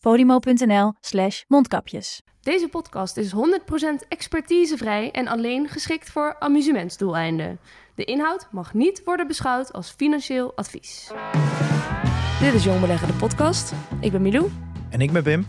Podimo.nl/mondkapjes. Deze podcast is 100% expertisevrij en alleen geschikt voor amusementsdoeleinden. De inhoud mag niet worden beschouwd als financieel advies. Dit is Jong Beleggen, de podcast. Ik ben Milou. En ik ben Pim.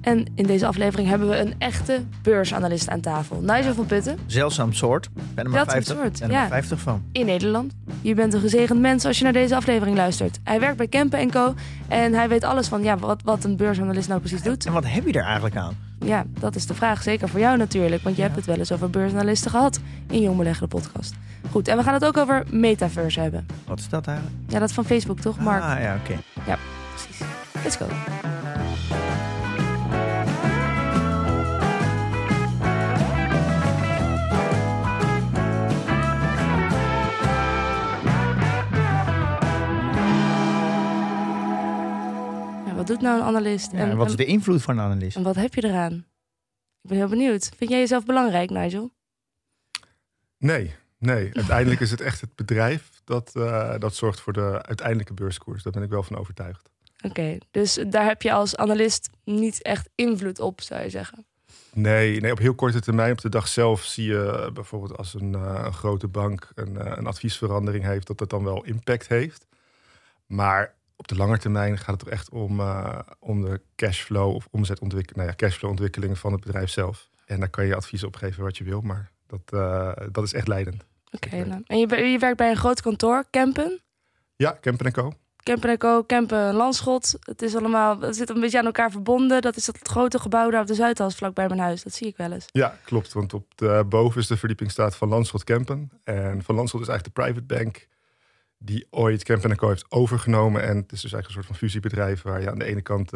En in deze aflevering hebben we een echte beursanalist aan tafel. Nigel van Putten. Zeldzaam soort. Ik ben er maar 50 van. In Nederland. Je bent een gezegend mens als je naar deze aflevering luistert. Hij werkt bij Kempen & Co. En hij weet alles van wat een beursanalist nou precies doet. En wat heb je er eigenlijk aan? Ja, dat is de vraag. Zeker voor jou natuurlijk. Want je hebt het wel eens over beursanalisten gehad in Jong Beleggen, de podcast. Goed, en we gaan het ook over Metaverse hebben. Wat is dat eigenlijk? Ja, dat van Facebook toch, Mark? Ah, ja, oké. Okay. Ja, precies. Let's go. Wat doet nou een analist? Ja, en wat is de invloed van een analist? En wat heb je eraan? Ik ben heel benieuwd. Vind jij jezelf belangrijk, Nigel? Nee. Uiteindelijk is het echt het bedrijf dat zorgt voor de uiteindelijke beurskoers. Daar ben ik wel van overtuigd. Oké, dus daar heb je als analist niet echt invloed op, zou je zeggen? Nee, op heel korte termijn. Op de dag zelf zie je bijvoorbeeld als een grote bank een adviesverandering heeft, dat dat dan wel impact heeft. Maar op de lange termijn gaat het toch echt om de cashflow of cashflow-ontwikkelingen van het bedrijf zelf. En daar kan je advies op geven wat je wil, maar dat is echt leidend. Oké, nou. En je werkt bij een groot kantoor, Kempen? Ja, Kempen & Co. Kempen, Landschot. Het zit een beetje aan elkaar verbonden. Dat is dat grote gebouw daar op de Zuidas, vlakbij mijn huis. Dat zie ik wel eens. Ja, klopt. Want op de boven is de verdieping staat Van Lanschot Kempen. En Van Lanschot is eigenlijk de private bank die ooit Kempen & Co. heeft overgenomen. En het is dus eigenlijk een soort van fusiebedrijf waar je aan de ene kant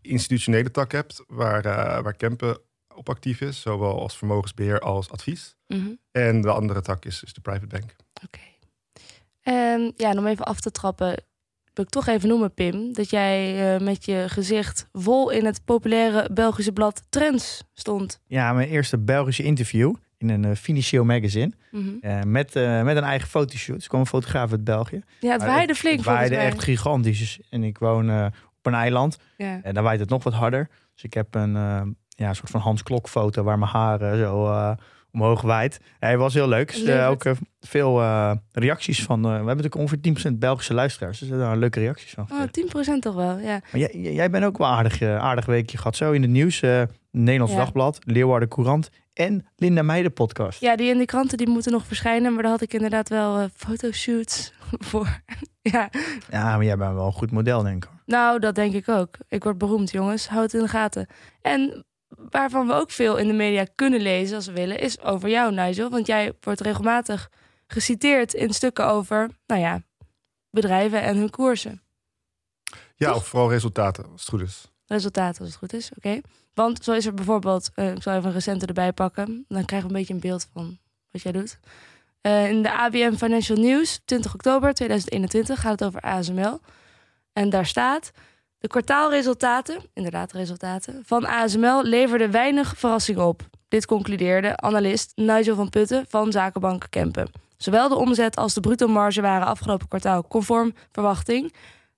institutionele tak hebt, waar Kempen op actief is, zowel als vermogensbeheer als advies. Mm-hmm. En de andere tak is de private bank. Oké. Ja, en om even af te trappen, wil ik toch even noemen, Pim, dat jij met je gezicht vol in het populaire Belgische blad Trends stond. Ja, mijn eerste Belgische interview in een financieel magazine. Mm-hmm. Met een eigen fotoshoot. Dus kwam een fotograaf uit België. Ja, het waaide flink. Het waaide echt gigantisch. En ik woon op een eiland. Ja. En dan waait het nog wat harder. Dus ik heb een soort van Hans Klok foto waar mijn haren zo omhoog waait. Hij was heel leuk. Dus ook veel reacties van. We hebben natuurlijk ongeveer 10% Belgische luisteraars. Dus er zijn leuke reacties van. Oh, 10% toch wel, ja. Maar jij bent ook wel aardig weekje gehad. Zo in het nieuws. Nederlands Dagblad, Leeuwarden Courant en Linda Meijer podcast. Ja, die in de kranten die moeten nog verschijnen. Maar daar had ik inderdaad wel fotoshoots voor. Ja, maar jij bent wel een goed model, denk ik. Nou, dat denk ik ook. Ik word beroemd, jongens. Houd het in de gaten. En waarvan we ook veel in de media kunnen lezen, als we willen, is over jou, Nigel. Want jij wordt regelmatig geciteerd in stukken over, bedrijven en hun koersen. Ja, toch? Of vooral resultaten, als het goed is. Resultaten, als het goed is, oké. Want zo is er bijvoorbeeld, ik zal even een recente erbij pakken, dan krijgen we een beetje een beeld van wat jij doet. In de ABM Financial News, 20 oktober 2021, gaat het over ASML. En daar staat: de kwartaalresultaten, inderdaad resultaten, van ASML leverden weinig verrassing op. Dit concludeerde analist Nigel van Putten van Zakenbank Kempen. Zowel de omzet als de bruto marge waren afgelopen kwartaal conform verwachting.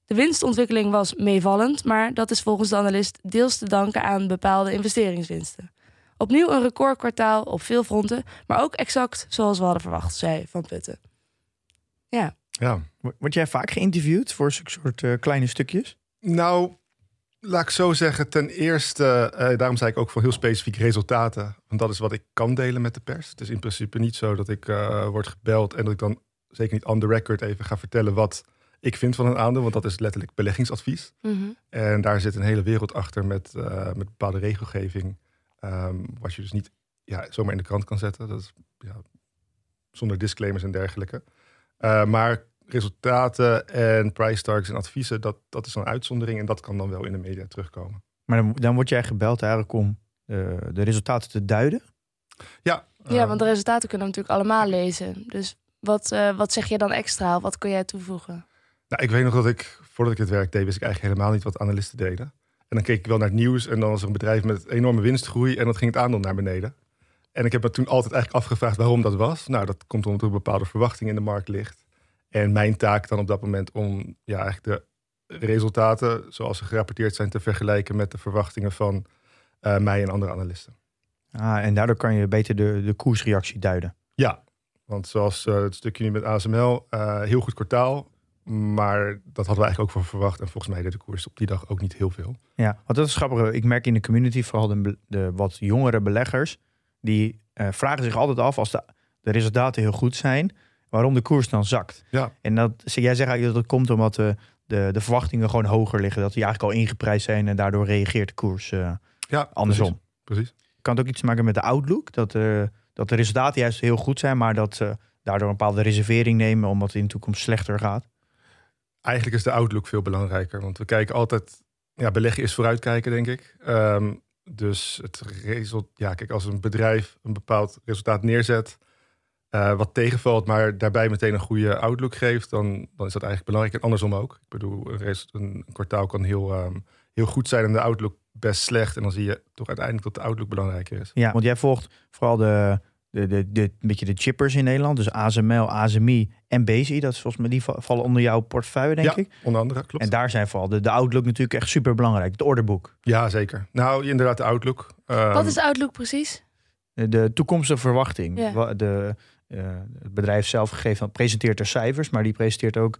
De winstontwikkeling was meevallend, maar dat is volgens de analist deels te danken aan bepaalde investeringswinsten. Opnieuw een recordkwartaal op veel fronten, maar ook exact zoals we hadden verwacht, zei Van Putten. Ja. Word jij vaak geïnterviewd voor zulke soort kleine stukjes? Nou, laat ik zo zeggen, ten eerste, daarom zei ik ook voor heel specifiek resultaten. Want dat is wat ik kan delen met de pers. Het is in principe niet zo dat ik word gebeld en dat ik dan zeker niet on the record even ga vertellen wat ik vind van een aandeel, want dat is letterlijk beleggingsadvies. Mm-hmm. En daar zit een hele wereld achter met bepaalde regelgeving. Wat je dus niet zomaar in de krant kan zetten. Dat is, zonder disclaimers en dergelijke. Maar resultaten en price targets en adviezen, dat is een uitzondering. En dat kan dan wel in de media terugkomen. Maar dan word jij gebeld eigenlijk om de resultaten te duiden? Ja, want de resultaten kunnen we natuurlijk allemaal lezen. Dus wat zeg je dan extra? Wat kun jij toevoegen? Nou, ik weet nog dat ik, voordat ik dit werk deed, wist ik eigenlijk helemaal niet wat analisten deden. En dan keek ik wel naar het nieuws en dan was er een bedrijf met enorme winstgroei en dat ging het aandeel naar beneden. En ik heb me toen altijd eigenlijk afgevraagd waarom dat was. Nou, dat komt omdat er een bepaalde verwachting in de markt ligt. En mijn taak dan op dat moment om eigenlijk de resultaten zoals ze gerapporteerd zijn te vergelijken met de verwachtingen van mij en andere analisten. Ah, en daardoor kan je beter de koersreactie duiden. Ja, want zoals het stukje nu met ASML, heel goed kwartaal. Maar dat hadden we eigenlijk ook van verwacht. En volgens mij deed de koers op die dag ook niet heel veel. Ja, want dat is grappig. Ik merk in de community vooral de wat jongere beleggers. Die vragen zich altijd af als de resultaten heel goed zijn. Waarom de koers dan zakt. Ja. En jij zegt eigenlijk dat dat komt omdat de verwachtingen gewoon hoger liggen. Dat die eigenlijk al ingeprijsd zijn. En daardoor reageert de koers andersom. Precies. Kan het ook iets maken met de outlook? Dat de resultaten juist heel goed zijn. Maar dat ze daardoor een bepaalde reservering nemen. Omdat het in de toekomst slechter gaat. Eigenlijk is de outlook veel belangrijker. Want we kijken altijd... Ja, beleggen is vooruitkijken, denk ik. Dus het resultaat... Ja, kijk, als een bedrijf een bepaald resultaat neerzet... wat tegenvalt, maar daarbij meteen een goede outlook geeft... dan is dat eigenlijk belangrijk. En andersom ook. Ik bedoel, een kwartaal kan heel goed zijn... en de outlook best slecht. En dan zie je toch uiteindelijk dat de outlook belangrijker is. Ja, want jij volgt vooral de chippers in Nederland. Dus ASML, ASMI en BASI. Dat is volgens mij, die vallen onder jouw portefeuille, denk ik. Ja, onder andere, klopt. En daar zijn vooral de outlook natuurlijk echt super belangrijk. Het orderboek. Ja, zeker. Nou, inderdaad, de outlook. Wat is outlook precies? De toekomstige verwachting. Ja. Het bedrijf zelf presenteert er cijfers, maar die presenteert ook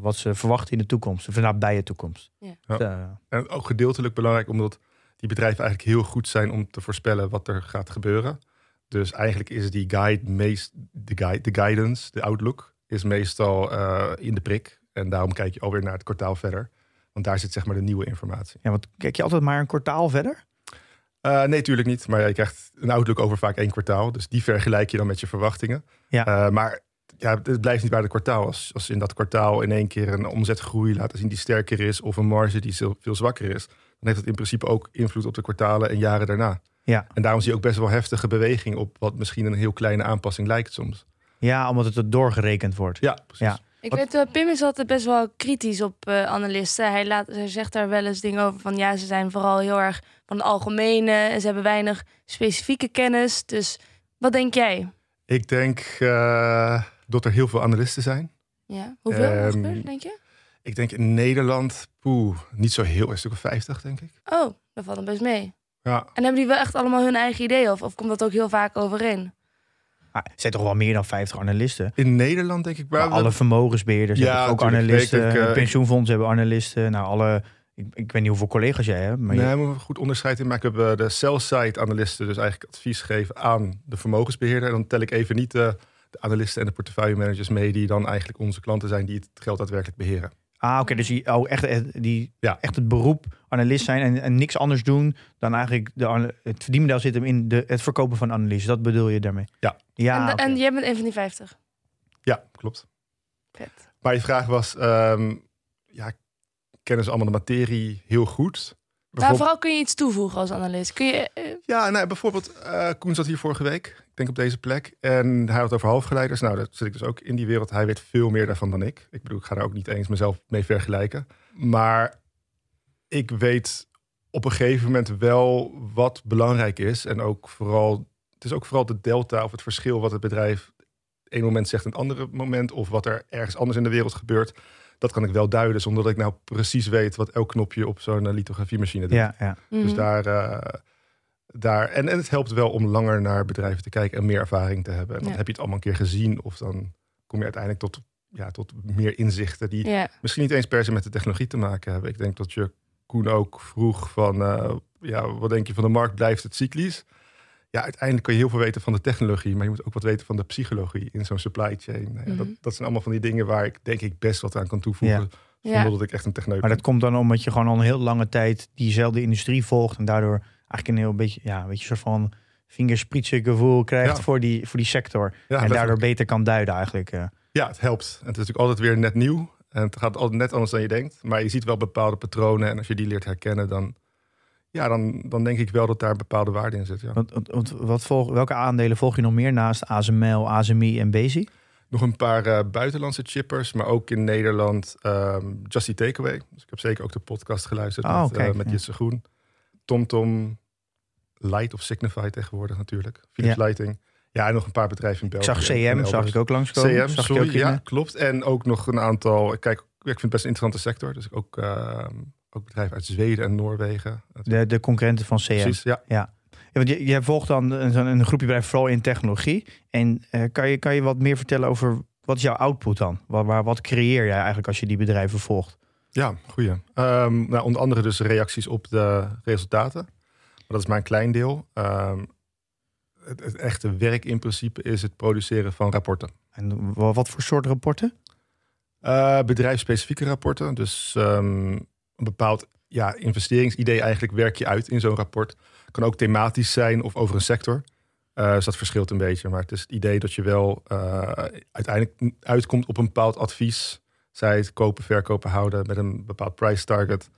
wat ze verwachten in de toekomst. Of nabij de toekomst. Ja. Ja. En ook gedeeltelijk belangrijk, omdat die bedrijven eigenlijk heel goed zijn om te voorspellen wat er gaat gebeuren. Dus eigenlijk is die guide de guidance, de outlook, is meestal in de prik. En daarom kijk je alweer naar het kwartaal verder. Want daar zit zeg maar de nieuwe informatie. Ja, want kijk je altijd maar een kwartaal verder? Nee, natuurlijk niet. Maar je krijgt een outlook over vaak 1 kwartaal. Dus die vergelijk je dan met je verwachtingen. Ja. Maar ja, het blijft niet bij de kwartaal. Als je in dat kwartaal in één keer een omzetgroei laten zien die sterker is... of een marge die veel zwakker is... dan heeft dat in principe ook invloed op de kwartalen en jaren daarna. Ja. En daarom zie je ook best wel heftige beweging op wat misschien een heel kleine aanpassing lijkt soms. Ja, omdat het er doorgerekend wordt. Ja, precies. Ja. Ik weet, Pim is altijd best wel kritisch op analisten. Hij zegt daar wel eens dingen over van ja, ze zijn vooral heel erg van het algemene. En ze hebben weinig specifieke kennis. Dus wat denk jij? Ik denk dat er heel veel analisten zijn. Ja, hoeveel ongeveer, denk je? Ik denk in Nederland, niet zo heel, een stuk of 50 denk ik. Oh, dat valt dan best mee. Ja. En hebben die wel echt allemaal hun eigen ideeën? Of komt dat ook heel vaak overeen? Ah, er zijn toch wel meer dan 50 analisten? In Nederland denk ik wel. Nou, alle vermogensbeheerders hebben ook analisten. Pensioenfondsen hebben analisten. Nou, ik weet niet hoeveel collega's jij hebt. Maar nee, maar goed onderscheid in maken. We hebben de sell-side analisten. Dus eigenlijk advies geven aan de vermogensbeheerder. En dan tel ik even niet de analisten en de portefeuille managers mee... die dan eigenlijk onze klanten zijn die het geld daadwerkelijk beheren. Ah, oké, dus echt het beroep analist zijn en niks anders doen dan eigenlijk het verdienmodel zit hem in het verkopen van analyse. Dat bedoel je daarmee? Ja. En jij bent een van die 50? Ja, klopt. Vet. Maar je vraag was, kennen ze allemaal de materie heel goed? Maar vooral kun je iets toevoegen als analist. Kun je, bijvoorbeeld Koen zat hier vorige week, ik denk op deze plek. En hij had het over halfgeleiders. Nou, daar zit ik dus ook in die wereld. Hij weet veel meer daarvan dan ik. Ik bedoel, ik ga daar ook niet eens mezelf mee vergelijken. Maar ik weet op een gegeven moment wel wat belangrijk is. En ook vooral, het is ook vooral de delta of het verschil wat het bedrijf... het ene moment zegt en het andere moment. Of wat er ergens anders in de wereld gebeurt... Dat kan ik wel duiden, zonder dat ik nou precies weet... wat elk knopje op zo'n lithografiemachine doet. Ja, ja. Mm-hmm. Dus daar en het helpt wel om langer naar bedrijven te kijken... en meer ervaring te hebben. En dan heb je het allemaal een keer gezien... of dan kom je uiteindelijk tot meer inzichten... die misschien niet eens per se met de technologie te maken hebben. Ik denk dat je Koen ook vroeg van... wat denk je van de markt, blijft het cyclisch? Ja, uiteindelijk kun je heel veel weten van de technologie... maar je moet ook wat weten van de psychologie in zo'n supply chain. Nou ja, mm-hmm. dat zijn allemaal van die dingen waar ik denk ik best wat aan kan toevoegen... zonder dat ik echt een techneut ben. Maar dat komt dan omdat je gewoon al een heel lange tijd... diezelfde industrie volgt en daardoor eigenlijk een heel beetje... ja, een soort van vingerspritsen gevoel krijgt voor die sector. Ja, en daardoor beter kan duiden eigenlijk. Ja, het helpt. En het is natuurlijk altijd weer net nieuw. En het gaat altijd net anders dan je denkt. Maar je ziet wel bepaalde patronen... en als je die leert herkennen, dan... Ja, dan denk ik wel dat daar bepaalde waarde in zit. Ja. Welke aandelen volg je nog meer naast ASML, ASMI en BASI? Nog een paar buitenlandse chippers, maar ook in Nederland Just Eat Takeaway. Dus ik heb zeker ook de podcast geluisterd met Jitse Groen. TomTom, Light of Signify tegenwoordig natuurlijk. Philips Lighting. Ja, en nog een paar bedrijven in België. Ik zag CM, zag ik ook langskomen. Klopt. En ook nog een aantal... Kijk, ik vind het best een interessante sector. Dus ook, bedrijven uit Zweden en Noorwegen. De concurrenten van CM. Precies, ja. Ja, want jij volgt dan een groepje bedrijven vooral in technologie. En kan je wat meer vertellen over wat is jouw output dan? Wat creëer jij eigenlijk als je die bedrijven volgt? Ja, goeie. Onder andere dus reacties op de resultaten. Maar dat is maar een klein deel. Het echte werk in principe is het produceren van rapporten. En wat voor soort rapporten? Bedrijfsspecifieke rapporten. Dus een bepaald investeringsidee eigenlijk werk je uit in zo'n rapport. Kan ook thematisch zijn of over een sector. Dus dat verschilt een beetje. Maar het is het idee dat je wel uiteindelijk uitkomt op een bepaald advies. Zij het kopen, verkopen, houden met een bepaald price target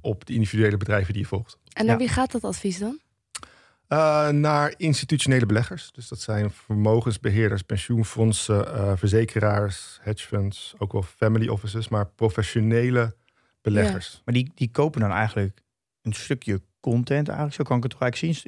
op de individuele bedrijven die je volgt. En naar wie gaat dat advies dan? Naar institutionele beleggers. Dus dat zijn vermogensbeheerders, pensioenfondsen, verzekeraars, hedge funds, ook wel family offices, maar professionele beleggers. Ja. Maar die kopen dan eigenlijk een stukje content eigenlijk. Zo kan ik het toch eigenlijk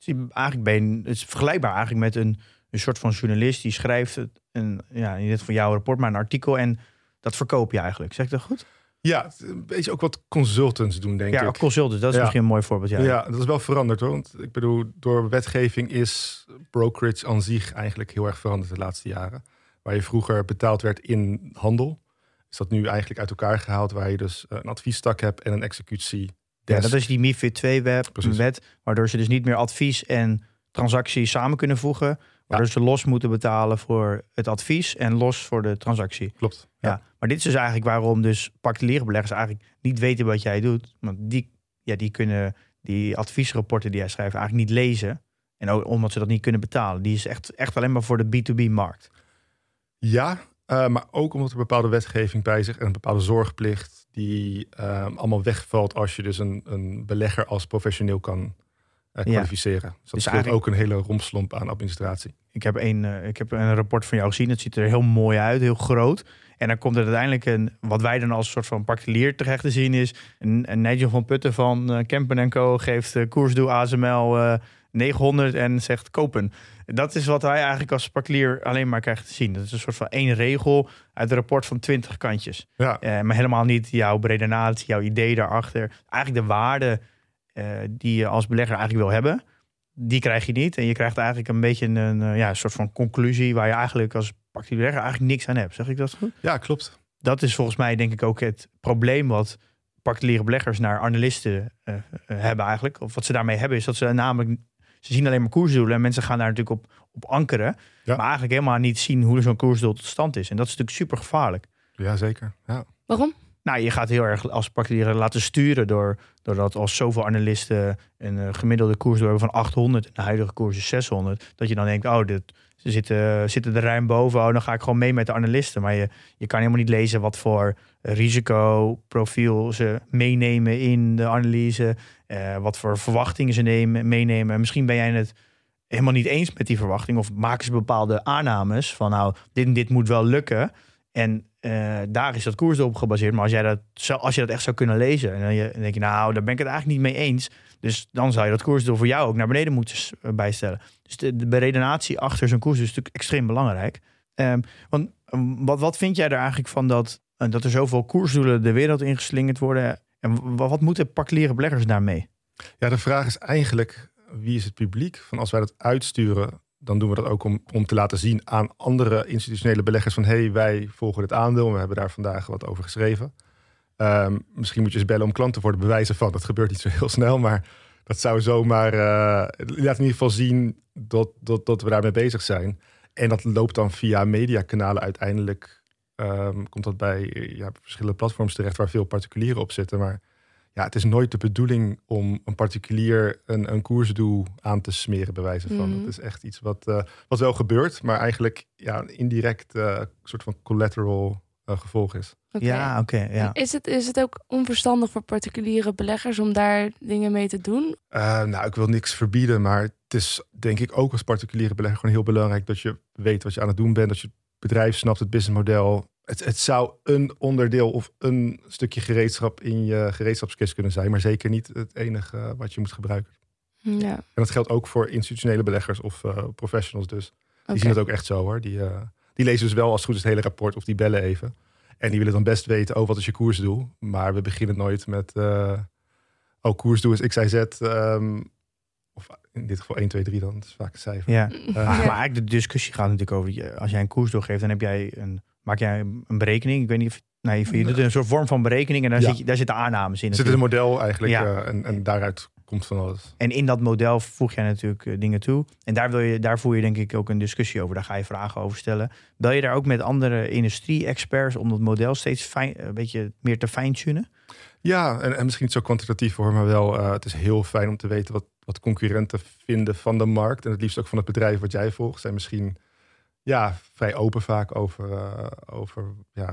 zien. Het is vergelijkbaar eigenlijk met een soort van journalist die schrijft in dit van jouw rapport, maar een artikel en dat verkoop je eigenlijk. Zeg ik dat goed? Ja, een beetje ook wat consultants doen, denk ik. Ja, consultants, dat is misschien een mooi voorbeeld. Ja. Ja, dat is wel veranderd hoor. Want ik bedoel, door wetgeving is brokerage aan zich eigenlijk heel erg veranderd de laatste jaren. Waar je vroeger betaald werd in handel, is dat nu eigenlijk uit elkaar gehaald. Waar je dus een adviestak hebt en een executie. Ja, dat is die MiFID 2 wet, waardoor ze dus niet meer advies en transactie samen kunnen voegen. Waardoor ze los moeten betalen voor het advies en los voor de transactie. Klopt. Ja. Maar dit is dus eigenlijk waarom dus particuliere beleggers eigenlijk niet weten wat jij doet. Want die kunnen die adviesrapporten die jij schrijft eigenlijk niet lezen. En ook omdat ze dat niet kunnen betalen. Die is echt alleen maar voor de B2B-markt. Ja, maar ook omdat er bepaalde wetgeving bij zich en een bepaalde zorgplicht die allemaal wegvalt als je dus een belegger als professioneel kan kwalificeren. Dus dat speelt ook een hele rompslomp aan administratie. Ik heb een rapport van jou gezien. Het ziet er heel mooi uit, heel groot. En dan komt er uiteindelijk wat wij dan als soort van particulier terecht te zien is. Een Nigel van Putten van Kempen & Co. geeft koersdoel ASML 900 en zegt kopen. Dat is wat wij eigenlijk als particulier alleen maar krijgen te zien. Dat is een soort van één regel uit een rapport van 20 kantjes. Ja. Maar helemaal niet jouw redenatie, jouw idee daarachter. Eigenlijk de waarde die je als belegger eigenlijk wil hebben, die krijg je niet. En je krijgt eigenlijk een beetje een soort van conclusie waar je eigenlijk als particulier belegger eigenlijk niks aan hebt. Zeg ik dat goed? Ja, klopt. Dat is volgens mij denk ik ook het probleem wat particuliere beleggers naar analisten hebben eigenlijk. Of wat ze daarmee hebben is dat ze namelijk... Ze zien alleen maar koersdoelen en mensen gaan daar natuurlijk op ankeren. Ja. Maar eigenlijk helemaal niet zien hoe zo'n koersdoel tot stand is. En dat is natuurlijk super gevaarlijk. Ja, zeker. Ja. Waarom? Nou, je gaat heel erg als particulier laten sturen doordat als zoveel analisten een gemiddelde koersdoel hebben van 800 en de huidige koers is 600. Dat je dan denkt, ze zitten er ruim boven. Dan ga ik gewoon mee met de analisten. Maar je kan helemaal niet lezen wat voor risicoprofiel ze meenemen in de analyse. Wat voor verwachtingen ze meenemen. Misschien ben jij het helemaal niet eens met die verwachting. Of maken ze bepaalde aannames van dit moet wel lukken. En daar is dat koers op gebaseerd. Maar als je dat echt zou kunnen lezen. En dan denk je, daar ben ik het eigenlijk niet mee eens. Dus dan zou je dat koersdoel voor jou ook naar beneden moeten bijstellen. Dus de beredenatie achter zo'n koers is natuurlijk extreem belangrijk. Wat vind jij er eigenlijk van dat er zoveel koersdoelen de wereld ingeslingerd worden? En wat moeten particuliere beleggers daarmee? Ja, de vraag is eigenlijk, wie is het publiek? Van als wij dat uitsturen, dan doen we dat ook om te laten zien aan andere institutionele beleggers van wij volgen dit aandeel. We hebben daar vandaag wat over geschreven. Misschien moet je eens bellen om klanten voor de bewijzen van. Dat gebeurt niet zo heel snel, maar dat zou zomaar... laat in ieder geval zien dat we daarmee bezig zijn. En dat loopt dan via mediakanalen uiteindelijk... komt dat bij verschillende platforms terecht waar veel particulieren op zitten. Maar het is nooit de bedoeling om een particulier een koersdoel aan te smeren bij wijze van. Mm-hmm. Dat is echt iets wat wel gebeurt, maar eigenlijk een indirect soort van collateral gevolg is. Okay. Ja, oké. Ja. Is het ook onverstandig voor particuliere beleggers om daar dingen mee te doen? Nou, ik wil niks verbieden, maar het is denk ik ook als particuliere belegger gewoon heel belangrijk dat je weet wat je aan het doen bent, dat je het bedrijf snapt, het businessmodel. Het zou een onderdeel of een stukje gereedschap in je gereedschapskist kunnen zijn, maar zeker niet het enige wat je moet gebruiken. Ja. En dat geldt ook voor institutionele beleggers of professionals dus. Die zien het ook echt zo hoor. Die lezen dus wel als het goed is het hele rapport of die bellen even. En die willen dan best weten, wat is je koersdoel? Maar we beginnen nooit met, koersdoel is XYZ. Of in dit geval 1, 2, 3 dan, dat is vaak een cijfer. Ja. Maar eigenlijk de discussie gaat natuurlijk over, als jij een koersdoel geeft, dan maak jij een berekening. Ik weet niet of je doet een soort vorm van berekening en daar zitten aannames in. Er zit een model eigenlijk en daaruit komt van alles. En in dat model voeg jij natuurlijk dingen toe. En daar voer je denk ik ook een discussie over. Daar ga je vragen over stellen. Bel je daar ook met andere industrie-experts om dat model steeds een beetje meer te fijn-tunen? Ja, en misschien niet zo kwantitatief hoor, maar wel het is heel fijn om te weten wat concurrenten vinden van de markt. En het liefst ook van het bedrijf wat jij volgt. Zijn misschien vrij open vaak over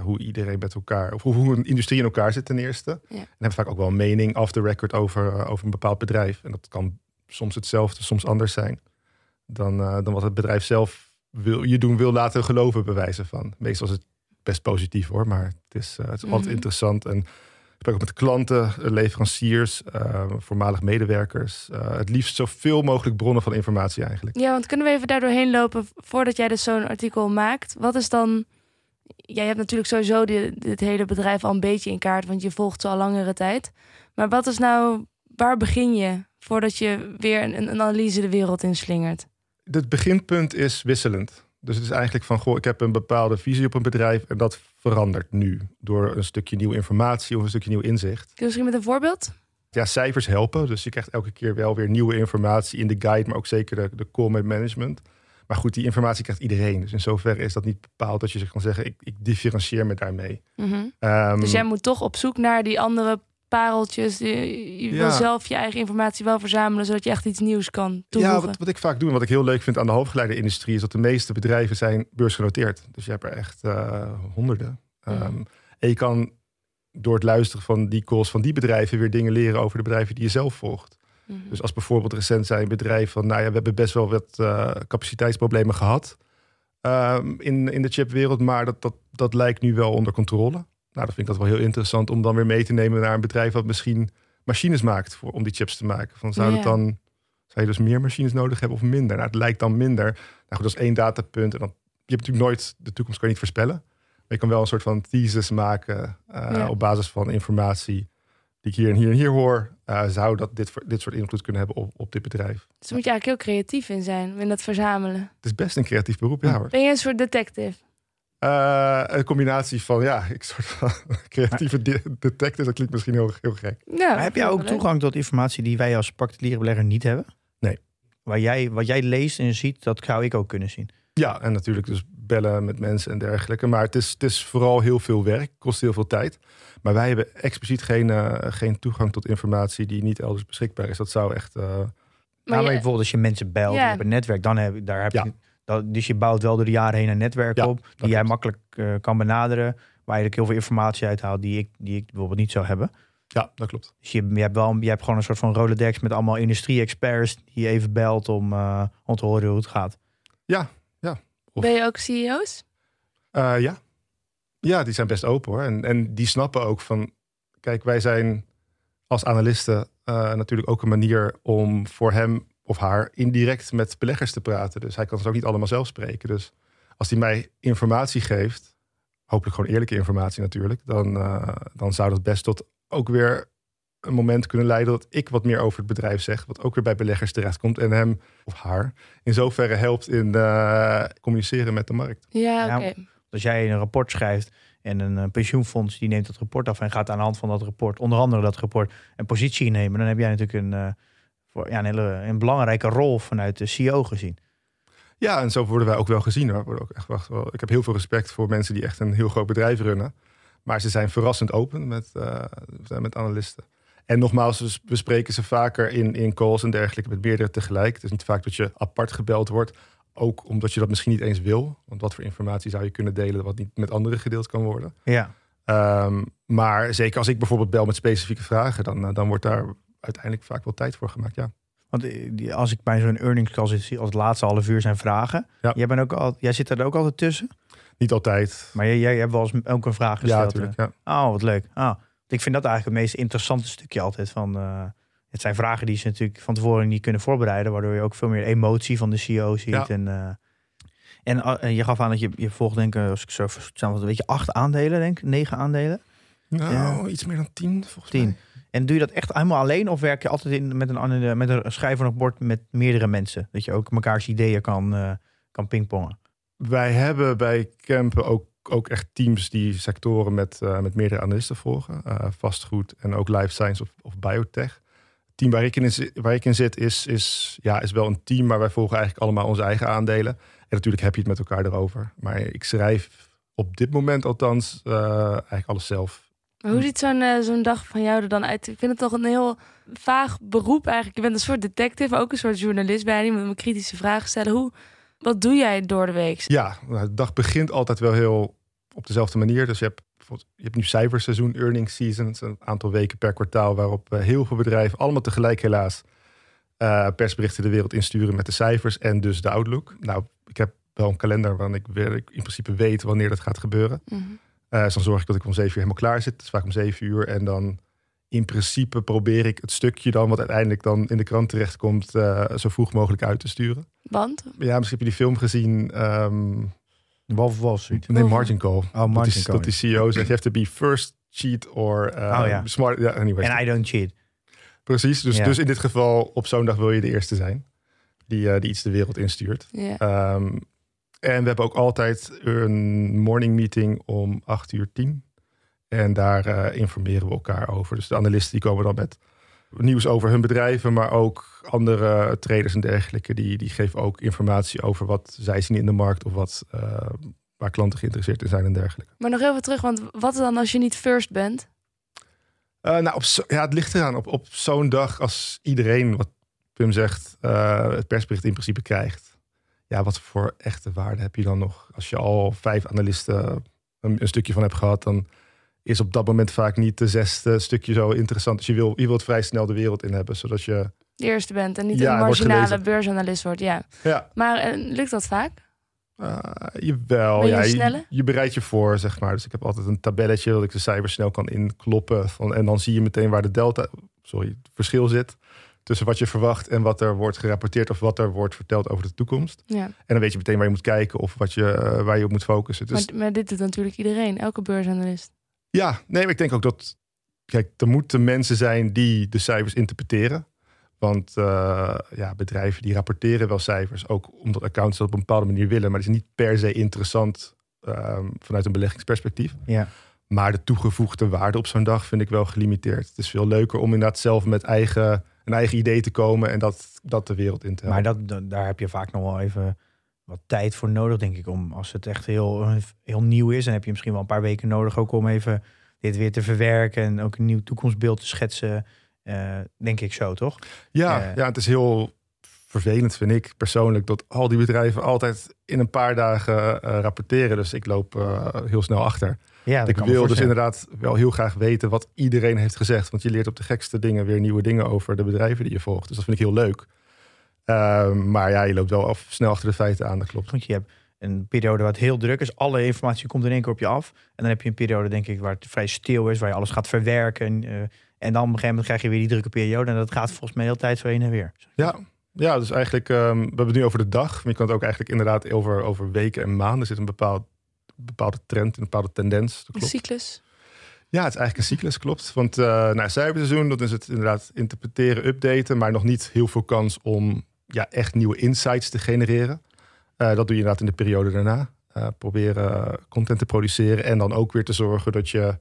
hoe iedereen met elkaar, of hoe een industrie in elkaar zit ten eerste. Ja. En hebben vaak ook wel een mening off the record over een bepaald bedrijf. En dat kan soms hetzelfde, soms anders zijn dan wat het bedrijf zelf wil laten geloven, bewijzen van. Meestal is het best positief hoor, maar het is altijd interessant. En ik spreek ook met klanten, leveranciers, voormalig medewerkers. Het liefst zoveel mogelijk bronnen van informatie eigenlijk. Ja, want kunnen we even daar doorheen lopen voordat jij dus zo'n artikel maakt? Wat is dan... Jij hebt natuurlijk sowieso dit hele bedrijf al een beetje in kaart, want je volgt ze al langere tijd. Maar wat is nou... Waar begin je voordat je weer een analyse de wereld inslingert? Het beginpunt is wisselend. Dus het is eigenlijk van, ik heb een bepaalde visie op een bedrijf en dat verandert nu door een stukje nieuwe informatie of een stukje nieuw inzicht. Kun je misschien met een voorbeeld? Ja, cijfers helpen. Dus je krijgt elke keer wel weer nieuwe informatie in de guide, maar ook zeker de call met management. Maar goed, die informatie krijgt iedereen. Dus in zoverre is dat niet bepaald dat je zich kan zeggen, ik differentieer me daarmee. Mm-hmm. Dus jij moet toch op zoek naar die andere pareltjes. Je wil zelf je eigen informatie wel verzamelen, zodat je echt iets nieuws kan toevoegen. Ja, wat ik vaak doe en wat ik heel leuk vind aan de hooggeleider industrie is dat de meeste bedrijven zijn beursgenoteerd. Dus je hebt er echt honderden. En je kan door het luisteren van die calls van die bedrijven weer dingen leren over de bedrijven die je zelf volgt. Mm-hmm. Dus als bijvoorbeeld recent zijn een bedrijf van, we hebben best wel wat capaciteitsproblemen gehad in de chipwereld, maar dat lijkt nu wel onder controle. Nou, dat vind ik dat wel heel interessant om dan weer mee te nemen naar een bedrijf wat misschien machines maakt om die chips te maken. Van, zou je dus meer machines nodig hebben of minder? Nou, het lijkt dan minder. Nou goed, dat is één datapunt. En dan, je hebt natuurlijk nooit, de toekomst kan je niet voorspellen. Maar je kan wel een soort van thesis maken op basis van informatie die ik hier en hier en hier hoor. Zou dat dit soort invloed kunnen hebben op dit bedrijf? Dus daar moet je eigenlijk heel creatief in zijn, in dat verzamelen. Het is best een creatief beroep, ja hoor. Ben je een soort detective? Een combinatie van, ik soort van creatieve detective, dat klinkt misschien heel, heel gek. Ja, maar heb jij ook toegang tot informatie die wij als particuliere belegger niet hebben? Nee. Wat jij leest en ziet, dat zou ik ook kunnen zien. Ja, en natuurlijk dus bellen met mensen en dergelijke. Maar het is vooral heel veel werk, kost heel veel tijd. Maar wij hebben expliciet geen toegang tot informatie die niet elders beschikbaar is. Dat zou echt... bijvoorbeeld als je mensen belt op een netwerk, dan heb je... Dus je bouwt wel door de jaren heen een netwerk op die jij makkelijk kan benaderen. Waar je heel veel informatie uithaalt die ik bijvoorbeeld niet zou hebben. Ja, dat klopt. Dus je hebt gewoon een soort van Rolodex met allemaal industrie-experts die je even belt om te horen hoe het gaat. Ja. Of... Ben je ook CEO's? Ja. Ja, die zijn best open hoor. En die snappen ook van... Kijk, wij zijn als analisten natuurlijk ook een manier om voor hem... of haar indirect met beleggers te praten. Dus hij kan het ook niet allemaal zelf spreken. Dus als hij mij informatie geeft... hopelijk gewoon eerlijke informatie natuurlijk... dan zou dat best tot ook weer een moment kunnen leiden... dat ik wat meer over het bedrijf zeg... wat ook weer bij beleggers terechtkomt... en hem of haar in zoverre helpt in communiceren met de markt. Ja, oké. Nou, als jij een rapport schrijft... en een pensioenfonds die neemt dat rapport af... en gaat aan de hand van dat rapport, onder andere dat rapport... een positie innemen, dan heb jij natuurlijk een belangrijke rol vanuit de CEO gezien. Ja, en zo worden wij ook wel gezien. Hoor. Worden ook echt ik heb heel veel respect voor mensen die echt een heel groot bedrijf runnen. Maar ze zijn verrassend open met analisten. En nogmaals, we spreken ze vaker in calls en dergelijke met meerdere tegelijk. Het is niet vaak dat je apart gebeld wordt. Ook omdat je dat misschien niet eens wil. Want wat voor informatie zou je kunnen delen wat niet met anderen gedeeld kan worden. Ja. Maar zeker als ik bijvoorbeeld bel met specifieke vragen, dan wordt daar uiteindelijk vaak wel tijd voor gemaakt, ja. Want als ik bij zo'n earnings call zit, zie als het laatste half uur zijn vragen. Ja. Jij zit er ook altijd tussen? Niet altijd. Maar jij hebt wel eens ook een vraag gesteld. Ja, natuurlijk. Ja. Oh, wat leuk. Oh, ik vind dat eigenlijk het meest interessante stukje altijd. Het zijn vragen die ze natuurlijk van tevoren niet kunnen voorbereiden. Waardoor je ook veel meer emotie van de CEO ziet. Ja. En je gaf aan dat je volgt, denk ik, als ik zo verstaan, een beetje 8 aandelen, denk ik. 9 aandelen. Nou, iets meer dan 10 volgens mij. 10. En doe je dat echt helemaal alleen of werk je altijd met een schrijver op bord met meerdere mensen? Dat je ook mekaars ideeën kan pingpongen. Wij hebben bij Kempen ook echt teams die sectoren met meerdere analisten volgen. Vastgoed en ook life science of biotech. Het team waar ik in zit is wel een team, maar wij volgen eigenlijk allemaal onze eigen aandelen. En natuurlijk heb je het met elkaar erover. Maar ik schrijf op dit moment althans eigenlijk alles zelf. Maar hoe ziet zo'n dag van jou er dan uit? Ik vind het toch een heel vaag beroep eigenlijk. Je bent een soort detective, ook een soort journalist bij die me kritische vragen stellen. Wat doe jij door de week? Ja, de dag begint altijd wel heel op dezelfde manier. Dus je hebt nu cijferseizoen, earnings season. Een aantal weken per kwartaal waarop heel veel bedrijven, allemaal tegelijk helaas, persberichten de wereld insturen met de cijfers en dus de outlook. Nou, ik heb wel een kalender waarin ik in principe weet wanneer dat gaat gebeuren. Mm-hmm. Dus dan zorg ik dat ik om 7 uur helemaal klaar zit. Dat is vaak om 7 uur. En dan in principe probeer ik het stukje dan wat uiteindelijk dan in de krant terechtkomt zo vroeg mogelijk uit te sturen. Want? Ja, misschien heb je die film gezien. De Wolf of Wall Street. Nee, Margin Call. Oh, Margin Call. Dat die CEO zegt, you have to be first cheat or smart. Ja, anyway. And I don't cheat. Precies. Dus in dit geval op zo'n dag wil je de eerste zijn. Die iets de wereld instuurt. Ja. Yeah. En we hebben ook altijd een morning meeting om 8:10. En daar informeren we elkaar over. Dus de analisten die komen dan met nieuws over hun bedrijven, maar ook andere traders en dergelijke. Die geven ook informatie over wat zij zien in de markt of waar klanten geïnteresseerd in zijn en dergelijke. Maar nog heel even terug, want wat dan als je niet first bent? Het ligt eraan. Op zo'n dag als iedereen, wat Pim zegt, het persbericht in principe krijgt. Ja, wat voor echte waarde heb je dan nog? Als je al 5 analisten een stukje van hebt gehad, dan is op dat moment vaak niet de 6e stukje zo interessant. Dus je wilt vrij snel de wereld in hebben, zodat je de eerste bent en niet een marginale beursanalist wordt. Ja. Maar lukt dat vaak? Jawel. Je bereidt je voor, zeg maar. Dus ik heb altijd een tabelletje dat ik de cijfers snel kan inkloppen. En dan zie je meteen waar de het verschil zit. Tussen wat je verwacht en wat er wordt gerapporteerd of wat er wordt verteld over de toekomst. Ja. En dan weet je meteen waar je moet kijken of waar je op moet focussen. Dus maar dit doet natuurlijk iedereen, elke beursanalist. Ja, nee, maar ik denk ook dat, kijk, er moeten mensen zijn die de cijfers interpreteren. Want bedrijven die rapporteren wel cijfers, ook omdat accountants dat op een bepaalde manier willen. Maar het is niet per se interessant vanuit een beleggingsperspectief. Ja. Maar de toegevoegde waarde op zo'n dag vind ik wel gelimiteerd. Het is veel leuker om inderdaad zelf met een eigen idee te komen en dat de wereld in te helpen. Maar daar heb je vaak nog wel even wat tijd voor nodig, denk ik. Als het echt heel, heel nieuw is, dan heb je misschien wel een paar weken nodig ook om even dit weer te verwerken en ook een nieuw toekomstbeeld te schetsen. Denk ik zo, toch? Ja, het is heel vervelend, vind ik persoonlijk, dat al die bedrijven altijd in een paar dagen rapporteren. Dus ik loop heel snel achter. Ja, ik wil dus inderdaad wel heel graag weten wat iedereen heeft gezegd. Want je leert op de gekste dingen weer nieuwe dingen over de bedrijven die je volgt. Dus dat vind ik heel leuk. Maar je loopt wel snel achter de feiten aan, dat klopt. Want je hebt een periode waar het heel druk is. Alle informatie komt in één keer op je af. En dan heb je een periode, denk ik, waar het vrij stil is. Waar je alles gaat verwerken. En dan op een gegeven moment krijg je weer die drukke periode. En dat gaat volgens mij de hele tijd zo heen en weer. Ja, dus eigenlijk, we hebben het nu over de dag. Maar je kan het ook eigenlijk inderdaad over weken en maanden. Er zit een bepaalde trend, een bepaalde tendens. Dat klopt. Een cyclus? Ja, het is eigenlijk een cyclus, klopt. Want cyberseizoen, dat is het inderdaad interpreteren, updaten, maar nog niet heel veel kans om echt nieuwe insights te genereren. Dat doe je inderdaad in de periode daarna. Proberen content te produceren en dan ook weer te zorgen dat je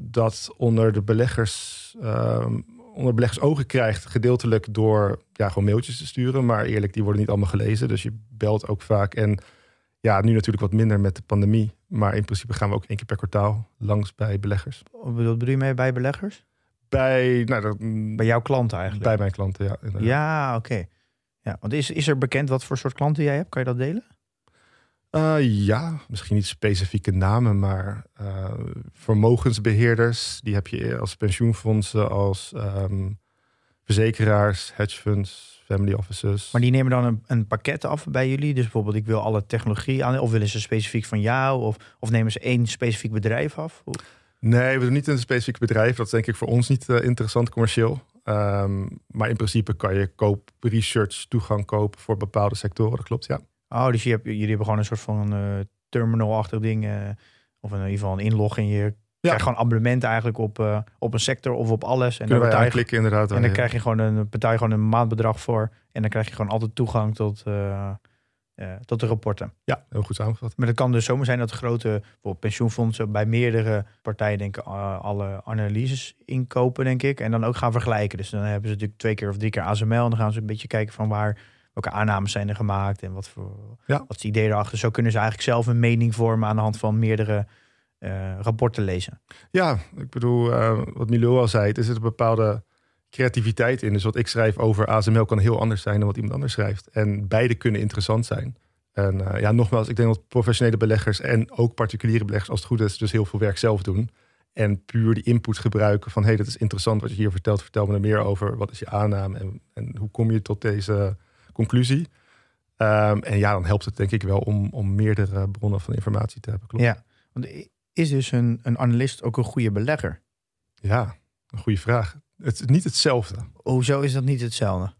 dat onder de beleggers ogen krijgt, gedeeltelijk door gewoon mailtjes te sturen. Maar eerlijk, die worden niet allemaal gelezen. Dus je belt ook vaak en nu natuurlijk wat minder met de pandemie. Maar in principe gaan we ook 1 keer per kwartaal langs bij beleggers. Wat bedoel je mee bij beleggers? Bij jouw klanten eigenlijk? Bij mijn klanten, ja. Inderdaad. Ja, oké. Ja, want is er bekend wat voor soort klanten jij hebt? Kan je dat delen? Ja, misschien niet specifieke namen, maar vermogensbeheerders, die heb je als pensioenfondsen, als verzekeraars, hedgefunds, family offices. Maar die nemen dan een pakket af bij jullie? Dus bijvoorbeeld, ik wil alle technologie aan, of willen ze specifiek van jou? Of nemen ze één specifiek bedrijf af? Of? Nee, we doen niet een specifiek bedrijf. Dat is denk ik voor ons niet interessant commercieel. Maar in principe kan je research toegang kopen voor bepaalde sectoren, dat klopt, ja. Oh, dus jullie hebben gewoon een soort van terminal-achtig ding. Of in ieder geval een inlog in je. Ja. Krijg gewoon abonnement eigenlijk op een sector of op alles. En kunnen dan aanklikken inderdaad. En dan krijg je gewoon een maandbedrag voor. En dan krijg je gewoon altijd toegang tot de rapporten. Ja, heel goed samengevat. Maar het kan dus zomaar zijn dat grote pensioenfondsen bij meerdere partijen denken alle analyses inkopen, denk ik. En dan ook gaan vergelijken. Dus dan hebben ze natuurlijk 2 keer of 3 keer ASML. En dan gaan ze een beetje kijken van welke aannames zijn er gemaakt en wat is het idee erachter. Zo kunnen ze eigenlijk zelf een mening vormen aan de hand van meerdere rapporten lezen. Ja, ik bedoel, wat Milou al zei, er zit een bepaalde creativiteit in. Dus wat ik schrijf over ASML kan heel anders zijn dan wat iemand anders schrijft. En beide kunnen interessant zijn. En nogmaals, ik denk dat professionele beleggers en ook particuliere beleggers, als het goed is, dus heel veel werk zelf doen. En puur die input gebruiken van, hé, dat is interessant wat je hier vertelt. Vertel me er meer over. Wat is je aanname en hoe kom je tot deze conclusie. Dan helpt het denk ik wel om meerdere bronnen van informatie te hebben. Klopt. Ja, want is dus een analist ook een goede belegger? Ja, een goede vraag. Het is niet hetzelfde. Hoezo is dat niet hetzelfde?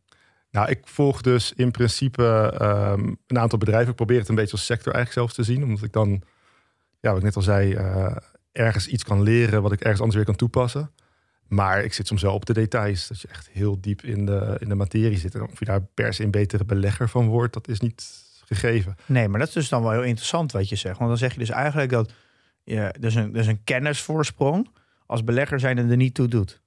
Nou, ik volg dus in principe een aantal bedrijven. Ik probeer het een beetje als sector eigenlijk zelf te zien. Omdat ik dan, wat ik net al zei, ergens iets kan leren wat ik ergens anders weer kan toepassen. Maar ik zit soms wel op de details. Dat je echt heel diep in de materie zit. En of je daar per se een betere belegger van wordt, dat is niet gegeven. Nee, maar dat is dus dan wel heel interessant wat je zegt. Want dan zeg je dus eigenlijk dat er is een kennisvoorsprong als belegger zijn en er niet toe doet.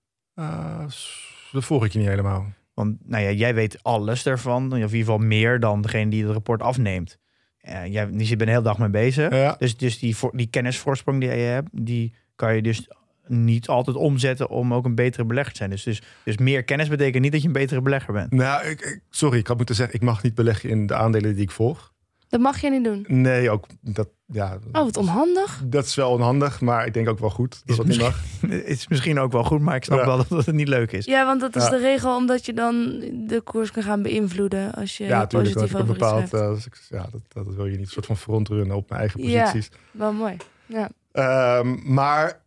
Dat volg ik je niet helemaal. Want jij weet alles ervan. Of in ieder geval meer dan degene die het rapport afneemt. Jij zit de hele dag mee bezig. Ja. Dus die kennisvoorsprong die je hebt, die kan je dus niet altijd omzetten om ook een betere belegger te zijn. Dus meer kennis betekent niet dat je een betere belegger bent. Nou, ik had moeten zeggen, ik mag niet beleggen in de aandelen die ik volg. Dat mag je niet doen? Nee, ook dat, ja. Oh, wat onhandig. Dat is wel onhandig, maar ik denk ook wel goed dat dat niet mag. Het is misschien ook wel goed, maar ik snap wel dat het niet leuk is. Ja, want dat is de regel, omdat je dan de koers kan gaan beïnvloeden als je positief over iets hebt. Dat wil je niet. Een soort van frontrunnen op mijn eigen posities. Ja, wel mooi. Ja. Maar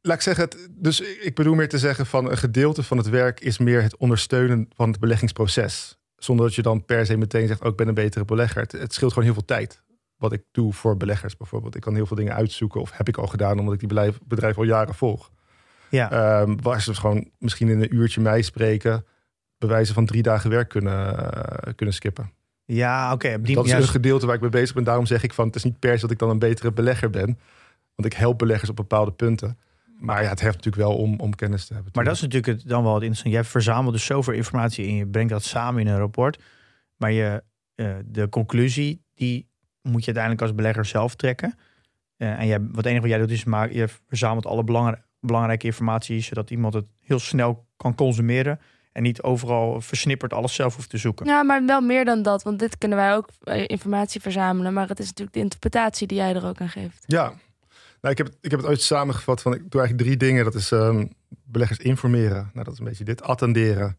laat ik zeggen, dus ik bedoel meer te zeggen van een gedeelte van het werk is meer het ondersteunen van het beleggingsproces. Zonder dat je dan per se meteen zegt, ik ben een betere belegger. Het scheelt gewoon heel veel tijd wat ik doe voor beleggers bijvoorbeeld. Ik kan heel veel dingen uitzoeken of heb ik al gedaan omdat ik die bedrijf al jaren volg. Ja. Waar ze dus gewoon misschien in een uurtje mij spreken, bewijzen van 3 dagen werk kunnen skippen. Ja, oké. Dat is het gedeelte waar ik mee bezig ben. Daarom zeg ik van, het is niet per se dat ik dan een betere belegger ben. Want ik help beleggers op bepaalde punten. Maar het helpt natuurlijk wel om kennis te hebben. Maar dat is natuurlijk dan wel het interessante. Jij verzamelt dus zoveel informatie en je brengt dat samen in een rapport. Maar de conclusie, die moet je uiteindelijk als belegger zelf trekken. Het enige wat jij doet is, je verzamelt alle belangrijke informatie, zodat iemand het heel snel kan consumeren. En niet overal versnipperd alles zelf hoeft te zoeken. Ja, maar wel meer dan dat. Want dit kunnen wij ook informatie verzamelen. Maar het is natuurlijk de interpretatie die jij er ook aan geeft. Ja. Nou, ik heb het ooit samengevat van, ik doe eigenlijk 3 dingen. Dat is beleggers informeren. Nou, dat is een beetje dit. Attenderen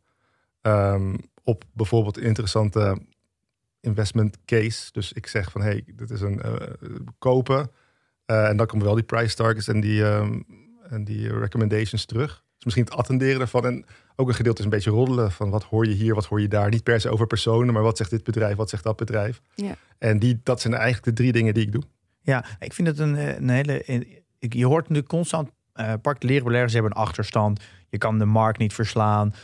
op bijvoorbeeld interessante investment case. Dus ik zeg van, dit is een kopen. En dan komen wel die price targets en die recommendations terug. Dus misschien het attenderen daarvan. En ook een gedeelte is een beetje roddelen. Van wat hoor je hier, wat hoor je daar. Niet per se over personen, maar wat zegt dit bedrijf, wat zegt dat bedrijf. Ja. En dat zijn eigenlijk de 3 dingen die ik doe. Ja, ik vind het een hele... Je hoort natuurlijk constant, particuliere beleggers hebben een achterstand. Je kan de markt niet verslaan. 80%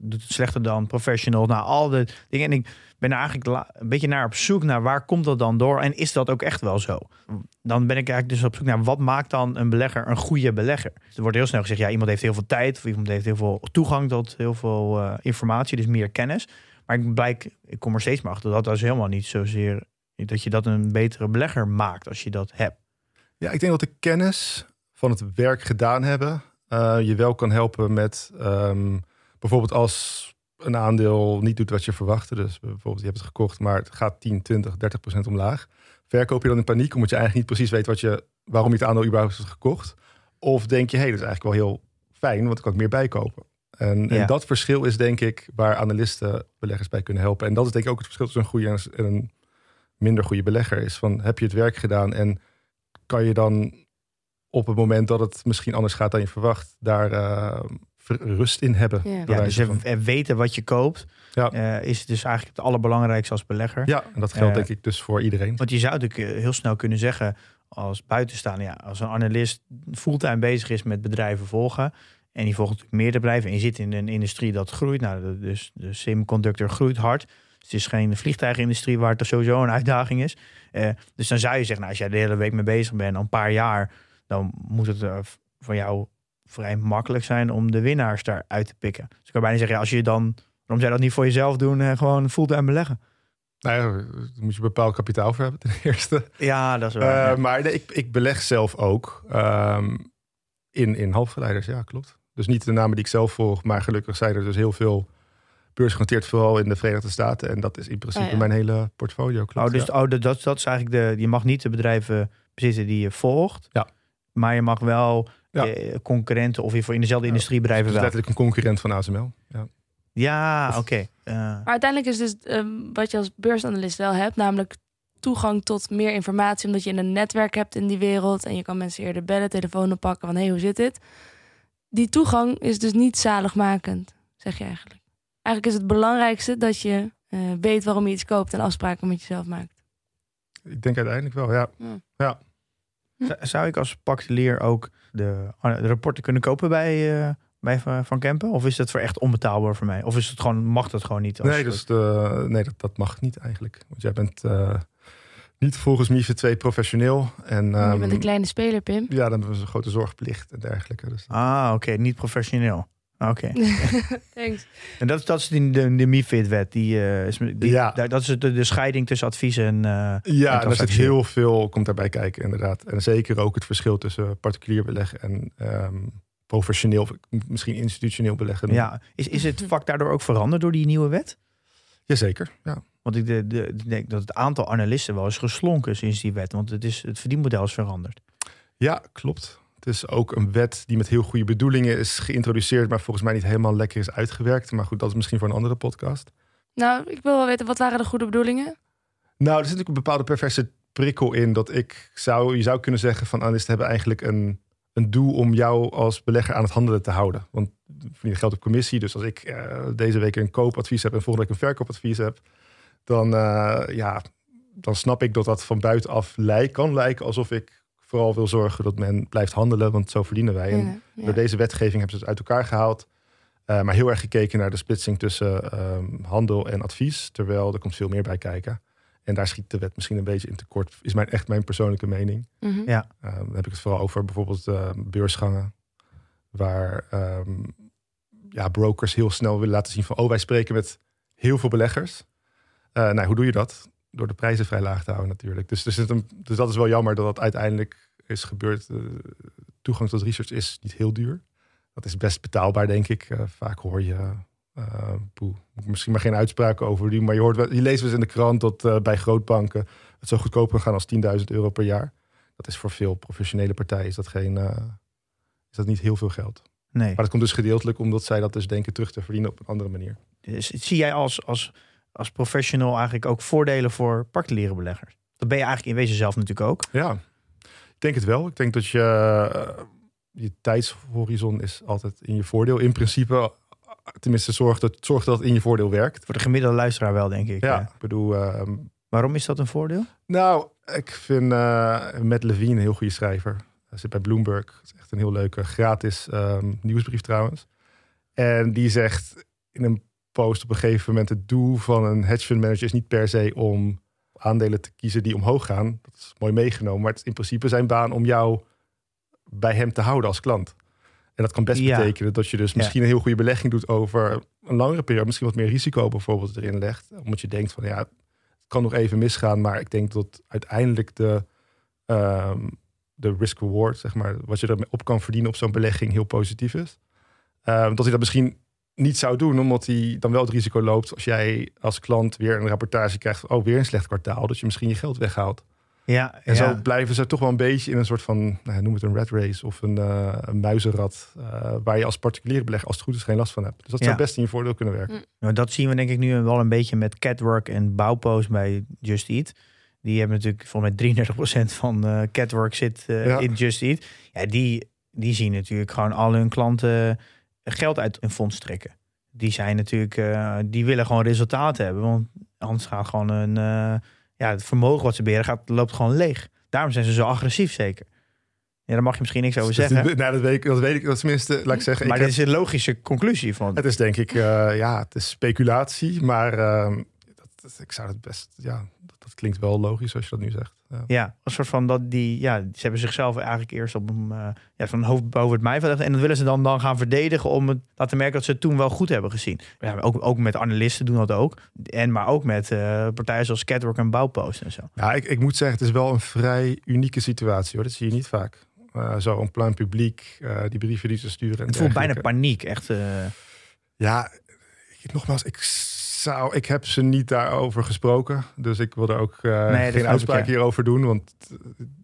doet het slechter dan professionals. Nou, al de dingen. En ik ben er eigenlijk een beetje op zoek naar waar komt dat dan door? En is dat ook echt wel zo? Dan ben ik eigenlijk dus op zoek naar wat maakt dan een belegger een goede belegger? Er wordt heel snel gezegd, iemand heeft heel veel tijd. Of iemand heeft heel veel toegang tot heel veel informatie. Dus meer kennis. Maar ik kom er steeds meer achter dat is helemaal niet zozeer... Dat je dat een betere belegger maakt als je dat hebt. Ja, ik denk dat de kennis van het werk gedaan hebben je wel kan helpen met bijvoorbeeld als een aandeel niet doet wat je verwachtte. Dus bijvoorbeeld je hebt het gekocht, maar het gaat 10, 20, 30% omlaag. Verkoop je dan in paniek omdat je eigenlijk niet precies weet waarom je het aandeel überhaupt hebt gekocht? Of denk je, hé, dat is eigenlijk wel heel fijn, want ik kan meer bijkopen. En dat verschil is denk ik waar analisten beleggers bij kunnen helpen. En dat is denk ik ook het verschil tussen een goede en een minder goede belegger. Is van, heb je het werk gedaan en kan je dan op het moment dat het misschien anders gaat dan je verwacht, daar rust in hebben. Ja. Ja, dus weten wat je koopt is dus eigenlijk het allerbelangrijkste als belegger. Ja, en dat geldt denk ik dus voor iedereen. Want je zou natuurlijk heel snel kunnen zeggen als buitenstaander, als een analist fulltime bezig is met bedrijven volgen, en die volgt natuurlijk meerdere bedrijven en je zit in een industrie dat groeit. Nou, dus de semiconductor groeit hard. Dus het is geen vliegtuigindustrie waar het sowieso een uitdaging is. Dus dan zou je zeggen, als jij de hele week mee bezig bent, al een paar jaar, dan moet het voor jou vrij makkelijk zijn om de winnaars daaruit te pikken. Dus ik kan bijna zeggen, waarom zou je dat niet voor jezelf doen en gewoon fulltime beleggen? Nou ja, daar moet je bepaald kapitaal voor hebben ten eerste. Ja, dat is waar. Maar ik beleg zelf ook in halfgeleiders, ja, klopt. Dus niet de namen die ik zelf volg, maar gelukkig zijn er dus heel veel beursgenoteerd, vooral in de Verenigde Staten. En dat is in principe mijn hele portfolio. Klopt, dat is eigenlijk je mag niet de bedrijven bezitten die je volgt. Ja. Maar je mag wel concurrenten of je voor in dezelfde industrie bedrijven dus wel. Dat is letterlijk een concurrent van ASML. Ja, oké. Maar uiteindelijk is dus wat je als beursanalist wel hebt, namelijk toegang tot meer informatie, omdat je een netwerk hebt in die wereld en je kan mensen eerder bellen, telefoon oppakken van hoe zit dit? Die toegang is dus niet zaligmakend, zeg je eigenlijk. Eigenlijk is het belangrijkste dat je weet waarom je iets koopt en afspraken met jezelf maakt. Ik denk uiteindelijk wel, ja. Zou ik als particulier ook de rapporten kunnen kopen bij Van Kempen? Of is dat voor echt onbetaalbaar voor mij? Of is het gewoon, mag dat gewoon niet? Dat mag niet eigenlijk. Want jij bent niet volgens MiFID 2 professioneel. En je bent een kleine speler, Pim. Ja, dan hebben we een grote zorgplicht en dergelijke. Dus oké, niet professioneel. Oké. Thanks. En dat is de MiFID-wet. Dat is de scheiding tussen advies en en daar zit heel veel, komt daarbij kijken inderdaad. En zeker ook het verschil tussen particulier beleggen en professioneel, misschien institutioneel beleggen. Ja. Is het vak daardoor ook veranderd door die nieuwe wet? Jazeker, ja. Want ik denk dat het aantal analisten wel is geslonken sinds die wet. Want het verdienmodel is veranderd. Ja, klopt. Het is ook een wet die met heel goede bedoelingen is geïntroduceerd, maar volgens mij niet helemaal lekker is uitgewerkt. Maar goed, dat is misschien voor een andere podcast. Nou, ik wil wel weten, wat waren de goede bedoelingen? Nou, er zit natuurlijk een bepaalde perverse prikkel in. Je zou kunnen zeggen van analisten hebben eigenlijk een doel om jou als belegger aan het handelen te houden. Want je geldt op commissie. Dus als ik deze week een koopadvies heb en volgende week een verkoopadvies heb, dan snap ik dat van buitenaf kan lijken alsof ik vooral wil zorgen dat men blijft handelen, want zo verdienen wij. En door deze wetgeving hebben ze het uit elkaar gehaald. Maar heel erg gekeken naar de splitsing tussen handel en advies. Terwijl er komt veel meer bij kijken. En daar schiet de wet misschien een beetje in tekort. Is echt mijn persoonlijke mening. Mm-hmm. Ja. Dan heb ik het vooral over bijvoorbeeld beursgangen. Waar brokers heel snel willen laten zien van wij spreken met heel veel beleggers. Hoe doe je dat? Door de prijzen vrij laag te houden natuurlijk. Dus dat is wel jammer dat dat uiteindelijk is gebeurd. Toegang tot research is niet heel duur. Dat is best betaalbaar, denk ik. Vaak hoor je misschien maar geen uitspraken over die, maar je leest wel eens in de krant dat bij grootbanken het zo goedkoop kan gaan als €10.000 per jaar. Dat is voor veel professionele partijen is dat niet heel veel geld. Nee. Maar dat komt dus gedeeltelijk omdat zij dat dus denken terug te verdienen op een andere manier. Dus, zie jij als professional eigenlijk ook voordelen voor particuliere beleggers? Dat ben je eigenlijk in wezen zelf natuurlijk ook. Ja, ik denk het wel. Ik denk dat je tijdshorizon is altijd in je voordeel. In principe, tenminste, zorgt dat het in je voordeel werkt. Voor de gemiddelde luisteraar wel, denk ik. Ja, ik bedoel, waarom is dat een voordeel? Nou, ik vind Matt Levine een heel goede schrijver. Hij zit bij Bloomberg. Dat is echt een heel leuke gratis nieuwsbrief trouwens. En die zegt in een post op een gegeven moment: het doel van een hedge fund manager is niet per se om aandelen te kiezen die omhoog gaan. Dat is mooi meegenomen, maar het is in principe zijn baan om jou bij hem te houden als klant. En dat kan best betekenen dat je dus misschien een heel goede belegging doet over een langere periode, misschien wat meer risico bijvoorbeeld erin legt. Omdat je denkt van het kan nog even misgaan, maar ik denk dat uiteindelijk de risk-reward, zeg maar, wat je erop kan verdienen op zo'n belegging heel positief is. Dat hij dat misschien niet zou doen, omdat hij dan wel het risico loopt als jij als klant weer een rapportage krijgt van, oh, weer een slecht kwartaal, dat je misschien je geld weghaalt. Ja, en zo blijven ze toch wel een beetje in een soort van, noem het een rat race of een muizenrad, waar je als particulier belegger als het goed is geen last van hebt. Dus dat zou best in je voordeel kunnen werken. Nou, dat zien we denk ik nu wel een beetje met Catwork en Baupost bij Just Eat. Die hebben natuurlijk volgens mij 33% van Catwork zit in Just Eat. Ja, die zien natuurlijk gewoon al hun klanten geld uit een fonds trekken. Die zijn natuurlijk, die willen gewoon resultaten hebben, want anders gaat gewoon een het vermogen wat ze beheren loopt gewoon leeg. Daarom zijn ze zo agressief zeker. Ja, daar mag je misschien niks over zeggen. Dat weet ik tenminste, laat ik zeggen. Maar dit is een logische conclusie van. Het is denk ik, het is speculatie, maar ik zou het best, dat klinkt wel logisch als je dat nu zegt. Ja, een soort van dat die, ze hebben zichzelf eigenlijk eerst op een van hoofd boven het maaiveld en dat willen ze dan gaan verdedigen om het laten merken dat ze het toen wel goed hebben gezien. Ja, ook met analisten doen dat ook, maar ook met partijen zoals Catwork en Baupost en zo. Ja, ik moet zeggen, het is wel een vrij unieke situatie, hoor. Dat zie je niet vaak. Zo een plan publiek, die brieven die ze sturen. En het voelt bijna paniek, echt. Ja, nogmaals, ik heb ze niet daarover gesproken. Dus ik wil daar ook geen uitspraak hierover doen. Want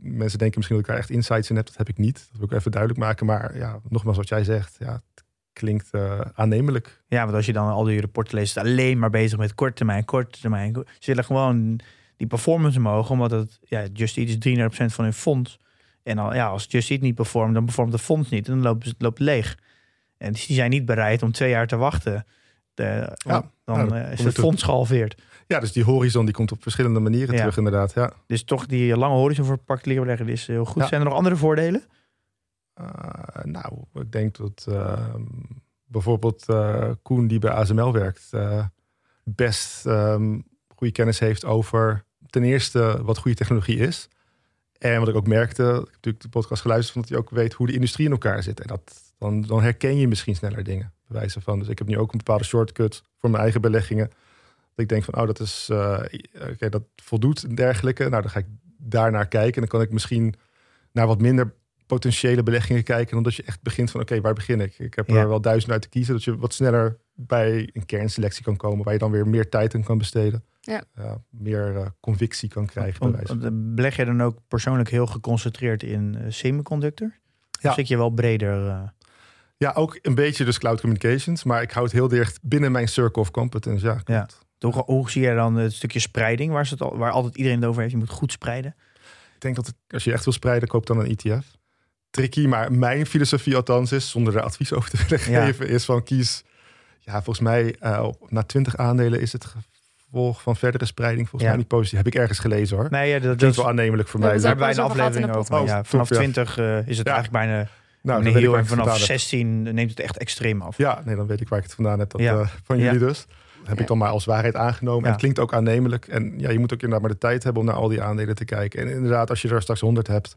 mensen denken misschien dat ik daar echt insights in heb. Dat heb ik niet. Dat wil ik even duidelijk maken. Maar nogmaals wat jij zegt. Ja, het klinkt aannemelijk. Ja, want als je dan al die rapporten leest, is alleen maar bezig met korttermijn. Ze willen gewoon die performance omhoog. Omdat het Just Eat is 33% van hun fonds. En als Just Eat niet performt, dan performt de fonds niet. En dan loopt het leeg. En dus die zijn niet bereid om 2 jaar te wachten. Is het fonds gehalveerd. Ja, dus die horizon die komt op verschillende manieren terug inderdaad. Ja. Dus toch die lange horizon voor particulier belegger is heel goed. Ja. Zijn er nog andere voordelen? Ik denk dat bijvoorbeeld Koen die bij ASML werkt best goede kennis heeft over ten eerste wat goede technologie is. En wat ik ook merkte, ik heb natuurlijk de podcast geluisterd, omdat hij ook weet hoe de industrie in elkaar zit. En dat, dan herken je misschien sneller dingen. Bewijzen van. Dus ik heb nu ook een bepaalde shortcut voor mijn eigen beleggingen. Dat ik denk van, dat is dat voldoet en dergelijke. Nou, dan ga ik daarnaar kijken. En dan kan ik misschien naar wat minder potentiële beleggingen kijken. Omdat je echt begint van, waar begin ik? Ik heb er wel 1000 uit te kiezen. Dat je wat sneller bij een kernselectie kan komen. Waar je dan weer meer tijd aan kan besteden. Ja. Meer convictie kan krijgen. Beleg je dan ook persoonlijk heel geconcentreerd in semiconductor? Ja. Of zit je wel breder... Ja, ook een beetje dus cloud communications. Maar ik hou het heel dicht binnen mijn circle of competence. Ja, klopt. Ja. Hoe zie jij dan het stukje spreiding? Waar altijd iedereen het over heeft. Je moet goed spreiden. Ik denk dat als je echt wil spreiden, koop dan een ETF. Tricky, maar mijn filosofie althans is, zonder er advies over te willen geven, is van kies. Ja, volgens mij na 20 aandelen is het gevolg van verdere spreiding volgens mij niet positief. Heb ik ergens gelezen, hoor. Nee, dat is wel aannemelijk voor mij. Daar hebben wij een aflevering over. Ja, vanaf 20 is het eigenlijk bijna... Nou, dan heel erg vanaf 16 neemt het echt extreem af. Ja, nee, dan weet ik waar ik het vandaan heb. Dat, van jullie dus. Dat heb ik dan maar als waarheid aangenomen. En het klinkt ook aannemelijk. En je moet ook inderdaad maar de tijd hebben om naar al die aandelen te kijken. En inderdaad, als je er straks 100 hebt,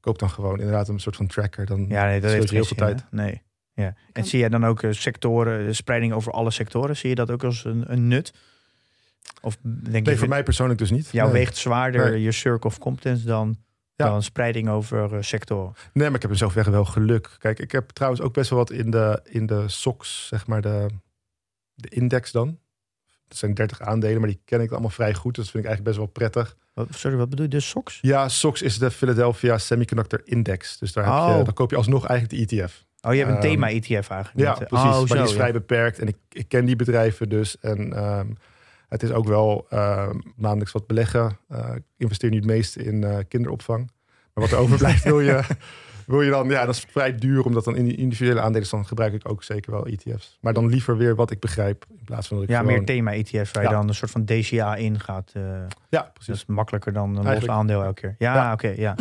koop dan gewoon inderdaad een soort van tracker. Dan dat heeft heel veel tijd. Nee. Ja. En zie jij dan ook sectoren, spreiding over alle sectoren? Zie je dat ook als een nut? Of denk voor mij persoonlijk dus niet. Jou weegt zwaarder je circle of competence dan... Dan spreiding over sector. Nee, maar ik heb in zoverre wel geluk. Kijk, ik heb trouwens ook best wel wat in de Sox, zeg maar de index dan. Dat zijn 30 aandelen, maar die ken ik allemaal vrij goed. Dus dat vind ik eigenlijk best wel prettig. Wat bedoel je? De Sox? Ja, Sox is de Philadelphia Semiconductor Index. Dus daar dan koop je alsnog eigenlijk de ETF. Oh, je hebt een thema-ETF eigenlijk. Ja, precies. Maar die is vrij beperkt. En ik ken die bedrijven dus. En het is ook wel maandelijks wat beleggen. Ik investeer nu het meeste in kinderopvang. Maar wat er overblijft wil je dan... Ja, dat is vrij duur, omdat dan in die individuele aandelen... dan gebruik ik ook zeker wel ETF's. Maar dan liever weer wat ik begrijp, in plaats van dat ik meer thema-ETF's, waar je dan een soort van DCA in gaat. Precies. Dat is makkelijker dan een los aandeel elke keer. Ja.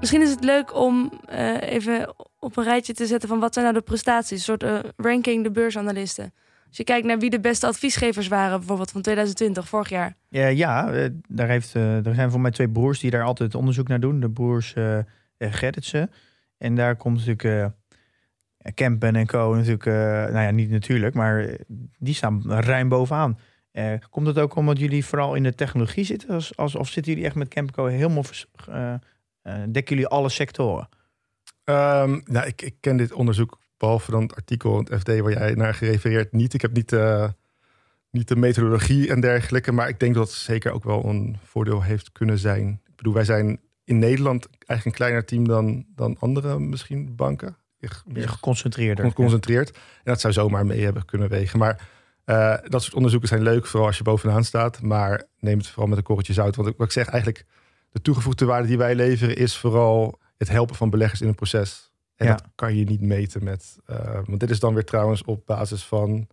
Misschien is het leuk om even op een rijtje te zetten van wat zijn nou de prestaties. Een soort ranking de beursanalisten. Als je kijkt naar wie de beste adviesgevers waren, bijvoorbeeld van 2020, vorig jaar. Er zijn voor mij 2 broers die daar altijd onderzoek naar doen. De broers Gerritsen. En daar komt natuurlijk Kempen en Co. natuurlijk, niet natuurlijk, maar die staan ruim bovenaan. Komt het ook omdat jullie vooral in de technologie zitten? Of zitten jullie echt met Kempen en Co helemaal... dekken jullie alle sectoren? Nou, ik ken dit onderzoek, behalve dan het artikel in het FD waar jij naar gerefereerd niet. Ik heb niet de methodologie en dergelijke, maar ik denk dat het zeker ook wel een voordeel heeft kunnen zijn. Ik bedoel, wij zijn in Nederland eigenlijk een kleiner team dan andere misschien banken. Meer geconcentreerd. Ja. En dat zou zomaar mee hebben kunnen wegen. Maar dat soort onderzoeken zijn leuk, vooral als je bovenaan staat. Maar neem het vooral met een korreltje zout. Want wat ik zeg, eigenlijk de toegevoegde waarde die wij leveren is vooral het helpen van beleggers in een proces. En ja, dat kan je niet meten met... want dit is dan weer trouwens op basis van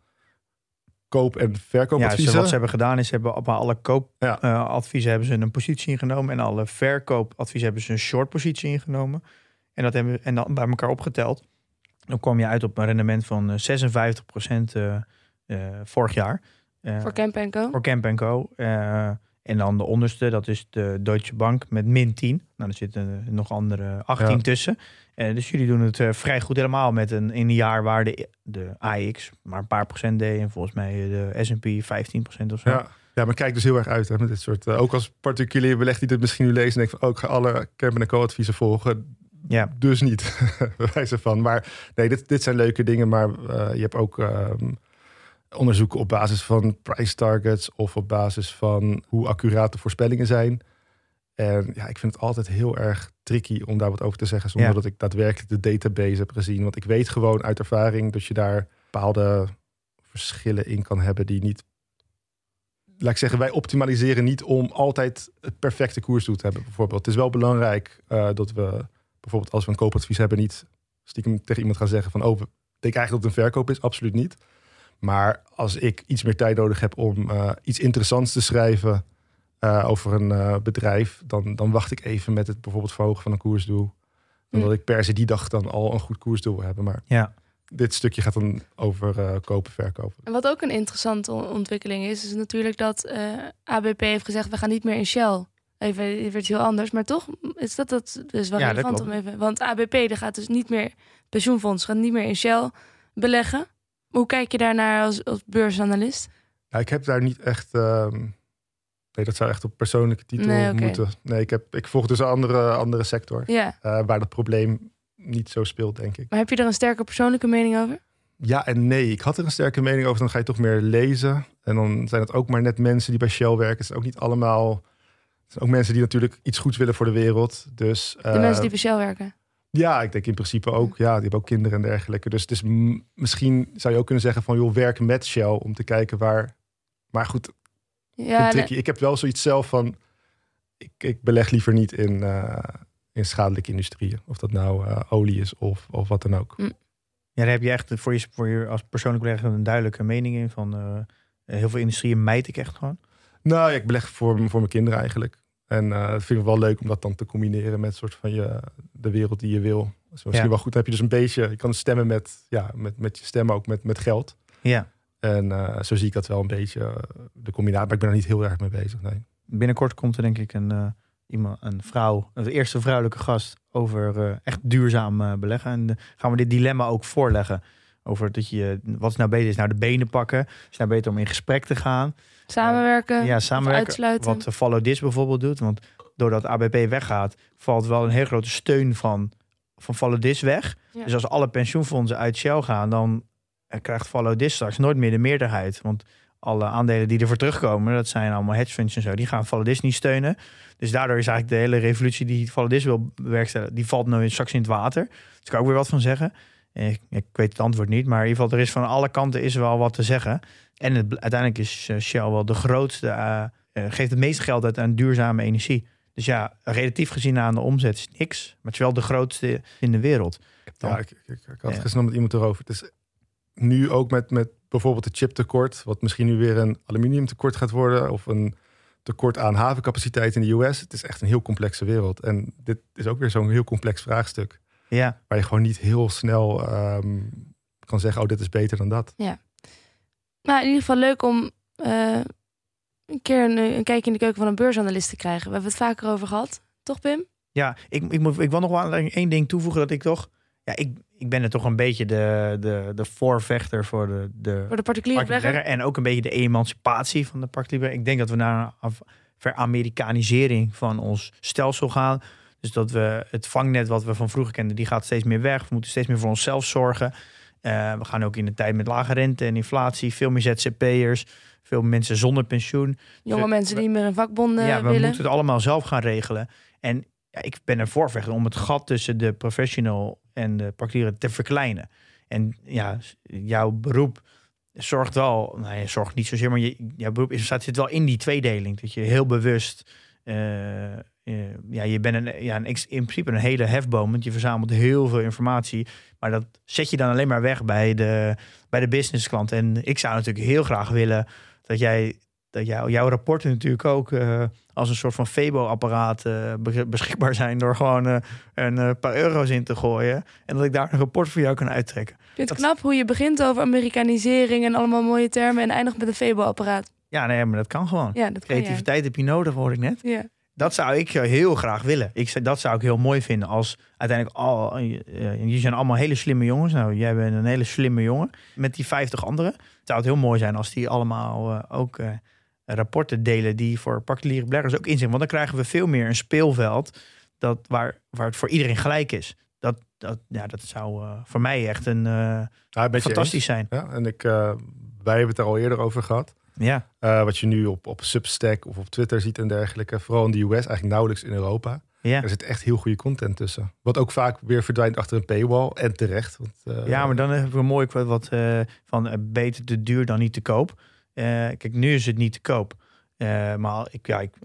koop- en verkoopadviezen. Ja, dus wat ze hebben gedaan is, hebben op alle koopadviezen hebben ze een positie ingenomen. En alle verkoopadviezen hebben ze een short positie ingenomen. En dat hebben en dan bij elkaar opgeteld. Dan kwam je uit op een rendement van 56% vorig jaar. Voor Kempen & Co. Voor Kempen & Co. En dan de onderste, dat is de Deutsche Bank met min 10. Nou, er zitten nog andere 18 tussen. Dus jullie doen het vrij goed helemaal met in een jaar waar de AX maar een paar procent deed. En volgens mij de S&P 15% of zo. Ja, maar kijk dus heel erg uit hè, met dit soort... ook als particulier beleg die dit misschien nu leest en denkt van... ik ga alle Kempen & Co adviezen volgen... Ja. Dus niet, bij wijze van. Maar nee, dit zijn leuke dingen. Maar je hebt ook onderzoeken op basis van price targets... of op basis van hoe accuraat de voorspellingen zijn. En ja, ik vind het altijd heel erg tricky om daar wat over te zeggen... zonder dat ik daadwerkelijk de database heb gezien. Want ik weet gewoon uit ervaring dat je daar bepaalde verschillen in kan hebben... die niet... Laat ik zeggen, wij optimaliseren niet om altijd het perfecte koersdoel te hebben, bijvoorbeeld. Het is wel belangrijk dat we... Bijvoorbeeld als we een koopadvies hebben, niet stiekem tegen iemand gaan zeggen van... oh, ik denk eigenlijk dat het een verkoop is. Absoluut niet. Maar als ik iets meer tijd nodig heb om iets interessants te schrijven over een bedrijf... Dan wacht ik even met het bijvoorbeeld verhogen van een koersdoel. Omdat ik per se die dag dan al een goed koersdoel wil hebben. Maar dit stukje gaat dan over kopen, verkopen. En wat ook een interessante ontwikkeling is natuurlijk dat ABP heeft gezegd... we gaan niet meer in Shell. Even, het werd heel anders, maar toch is dat dus wel relevant om even... Want ABP, daar gaat dus niet meer... pensioenfonds gaat niet meer in Shell beleggen. Hoe kijk je daarnaar als beursanalist? Ja, ik heb daar niet echt... nee, dat zou echt op persoonlijke titel moeten. Nee, ik volg dus een andere sector. Yeah. Waar dat probleem niet zo speelt, denk ik. Maar heb je er een sterke persoonlijke mening over? Ja en nee. Ik had er een sterke mening over. Dan ga je toch meer lezen. En dan zijn het ook maar net mensen die bij Shell werken. Het zijn ook niet allemaal... Er zijn ook mensen die natuurlijk iets goeds willen voor de wereld. Dus, de mensen die bij Shell werken? Ja, ik denk in principe ook. Ja, die hebben ook kinderen en dergelijke. Dus het is misschien zou je ook kunnen zeggen van... joh, werk met Shell om te kijken waar... Maar goed, ik heb wel zoiets zelf van... Ik beleg liever niet in schadelijke industrieën. Of dat nou olie is of wat dan ook. Ja, daar heb je echt voor je als persoonlijk belegger een duidelijke mening in. Van heel veel industrieën mijd ik echt gewoon. Nou, ik beleg voor mijn kinderen eigenlijk. En dat vind ik wel leuk om dat dan te combineren met soort van de wereld die je wil. Dat is misschien wel goed. Dan heb je dus een beetje, je kan stemmen met je stemmen ook met geld. Ja. En zo zie ik dat wel een beetje, de combinatie. Maar ik ben er niet heel erg mee bezig, nee. Binnenkort komt er denk ik een vrouw, de eerste vrouwelijke gast over echt duurzaam beleggen. En gaan we dit dilemma ook voorleggen. Over dat je, wat is nou beter? Is nou de benen pakken? Is nou beter om in gesprek te gaan? Samenwerken? Ja, samenwerken. Uitsluiten. Wat Follow This bijvoorbeeld doet. Want doordat ABP weggaat, valt wel een hele grote steun van Follow This weg. Ja. Dus als alle pensioenfondsen uit Shell gaan, dan krijgt Follow This straks nooit meer de meerderheid. Want alle aandelen die ervoor terugkomen, dat zijn allemaal hedge funds en zo. Die gaan Follow This niet steunen. Dus daardoor is eigenlijk de hele revolutie die Follow This wil bewerkstelligen, die valt nou straks in het water. Dus ik kan ook weer wat van zeggen. Ik weet het antwoord niet, maar in ieder geval er is van alle kanten is wel wat te zeggen. En uiteindelijk is Shell wel de grootste, geeft het meeste geld uit aan duurzame energie. Dus ja, relatief gezien aan de omzet is niks, maar het is wel de grootste in de wereld. Dan, ja, ik had het gisteren met iemand erover. Het is nu ook met bijvoorbeeld het chiptekort, wat misschien nu weer een aluminiumtekort gaat worden, of een tekort aan havencapaciteit in de US. Het is echt een heel complexe wereld. En dit is ook weer zo'n heel complex vraagstuk. Ja. Waar je gewoon niet heel snel kan zeggen... oh, dit is beter dan dat. Ja. Maar in ieder geval leuk om een keer een kijkje in de keuken van een beursanalist te krijgen. We hebben het vaker over gehad. Toch, Pim? Ja, ik wil nog wel één ding toevoegen dat ik toch... Ja, ik ben er toch een beetje de voorvechter voor de particuliere. En ook een beetje de emancipatie van de particuliere. Ik denk dat we naar een ver-Amerikanisering van ons stelsel gaan... Dus dat we het vangnet wat we van vroeger kenden, die gaat steeds meer weg. We moeten steeds meer voor onszelf zorgen. We gaan ook in de tijd met lage rente en inflatie, veel meer ZZP'ers, veel mensen zonder pensioen. Jonge mensen die niet meer een vakbond willen. Ja, we moeten het allemaal zelf gaan regelen. En ja, ik ben er voorvechter om het gat tussen de professional en de particulier te verkleinen. En ja, jouw beroep zorgt wel, nou, je zorgt niet zozeer, maar jouw beroep zit wel in die tweedeling. Dat je heel bewust, je bent in principe een hele hefboom, want je verzamelt heel veel informatie. Maar dat zet je dan alleen maar weg bij de businessklant. En ik zou natuurlijk heel graag willen dat jouw rapporten natuurlijk ook als een soort van Febo-apparaat beschikbaar zijn door gewoon een paar euro's in te gooien. En dat ik daar een rapport voor jou kan uittrekken. Ik vind het knap hoe je begint over Amerikanisering en allemaal mooie termen en eindigt met een Febo-apparaat. Ja, nee, maar dat kan gewoon. Ja, dat kan, creativiteit heb je nodig, hoor ik net. Ja. Dat zou ik heel graag willen. Dat zou ik heel mooi vinden als uiteindelijk al... Jullie zijn allemaal hele slimme jongens. Nou, jij bent een hele slimme jongen. Met die 50 anderen zou het heel mooi zijn als die allemaal ook... rapporten delen die voor particuliere beleggers ook in zijn. Want dan krijgen we veel meer een speelveld waar het voor iedereen gelijk is. Dat zou voor mij echt een fantastisch eens. Zijn. Ja, en wij hebben het er al eerder over gehad. Ja. Wat je nu op Substack of op Twitter ziet en dergelijke. Vooral in de US, eigenlijk nauwelijks in Europa. Ja. Er zit echt heel goede content tussen. Wat ook vaak weer verdwijnt achter een paywall. En terecht. Want, ja, maar dan hebben we mooi wat van beter te duur dan niet te koop. Kijk, nu is het niet te koop. Maar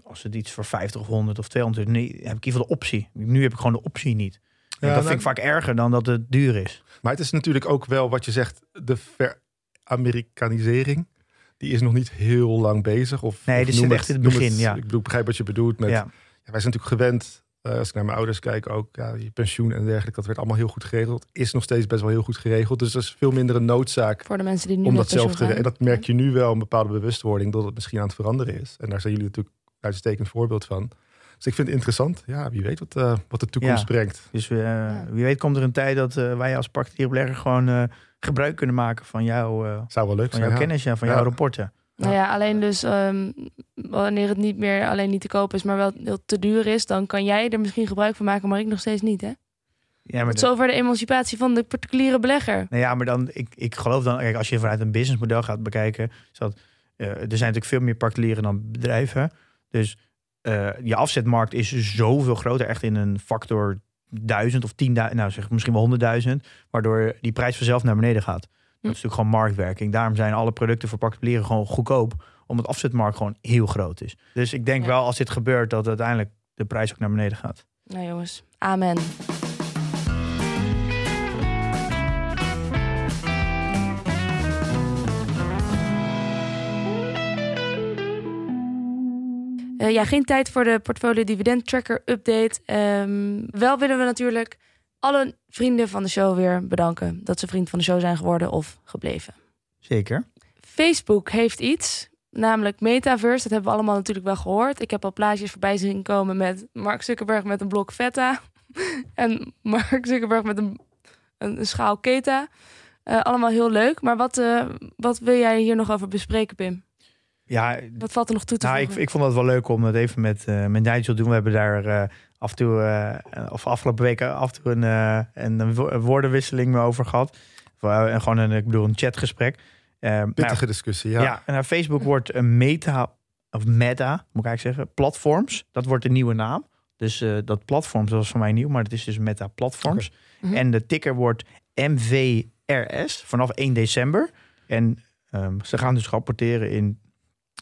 als het iets voor 50 of 100 of 200... Nee, heb ik in ieder geval de optie. Nu heb ik gewoon de optie niet. Ja, dat vind ik vaak erger dan dat het duur is. Maar het is natuurlijk ook wel wat je zegt... de ver-Amerikanisering... die is nog niet heel lang bezig. Nee, dit is echt in het begin, ja. Ik begrijp wat je bedoelt met... Ja. Ja, wij zijn natuurlijk gewend, als ik naar mijn ouders kijk... ook je pensioen en dergelijke, dat werd allemaal heel goed geregeld. Is nog steeds best wel heel goed geregeld. Dus er is veel minder een noodzaak voor de mensen die nu om dat zelf te... En dat merk je nu wel, een bepaalde bewustwording... dat het misschien aan het veranderen is. En daar zijn jullie natuurlijk een uitstekend voorbeeld van. Dus ik vind het interessant. Ja, wie weet wat de toekomst brengt. Dus wie weet komt er een tijd dat wij als particulier gewoon... gebruik kunnen maken van jouw, zou wel leuk van zijn, jouw kennis en van jouw rapporten. Nou ja, alleen dus wanneer het niet meer alleen niet te koop is, maar wel te duur is, dan kan jij er misschien gebruik van maken, maar ik nog steeds niet, hè? Ja, maar zover de emancipatie van de particuliere belegger. Nou ja, maar dan, ik geloof dan, kijk, als je vanuit een businessmodel gaat bekijken, is dat, er zijn natuurlijk veel meer particulieren dan bedrijven. Dus je afzetmarkt is zoveel groter, echt in een factor 1000 of 10.000, nou zeg misschien wel 100.000, waardoor die prijs vanzelf naar beneden gaat. Dat is natuurlijk gewoon marktwerking. Daarom zijn alle producten voor particulieren gewoon goedkoop, omdat afzetmarkt gewoon heel groot is. Dus ik denk wel als dit gebeurt, dat uiteindelijk de prijs ook naar beneden gaat. Nou jongens, amen. Geen tijd voor de portfolio dividend tracker update. Wel willen we natuurlijk alle vrienden van de show weer bedanken... dat ze vriend van de show zijn geworden of gebleven. Zeker. Facebook heeft iets, namelijk Metaverse. Dat hebben we allemaal natuurlijk wel gehoord. Ik heb al plaatjes voorbij zien komen met Mark Zuckerberg met een blok feta... en Mark Zuckerberg met een schaal keta. Allemaal heel leuk. Maar wat wil jij hier nog over bespreken, Pim? Ja, wat valt er nog toe te voegen? Ik vond het wel leuk om dat even met Nigel te doen. We hebben daar af en toe, of afgelopen weken, af en toe een woordenwisseling over gehad. En gewoon een chatgesprek. Pittige discussie, ja. Ja, en Facebook wordt een meta, moet ik eigenlijk zeggen, platforms. Dat wordt de nieuwe naam. Dus dat platforms, dat was voor mij nieuw, maar het is dus Meta Platforms. Okay. En de ticker wordt MVRS vanaf 1 december. En ze gaan dus rapporteren in...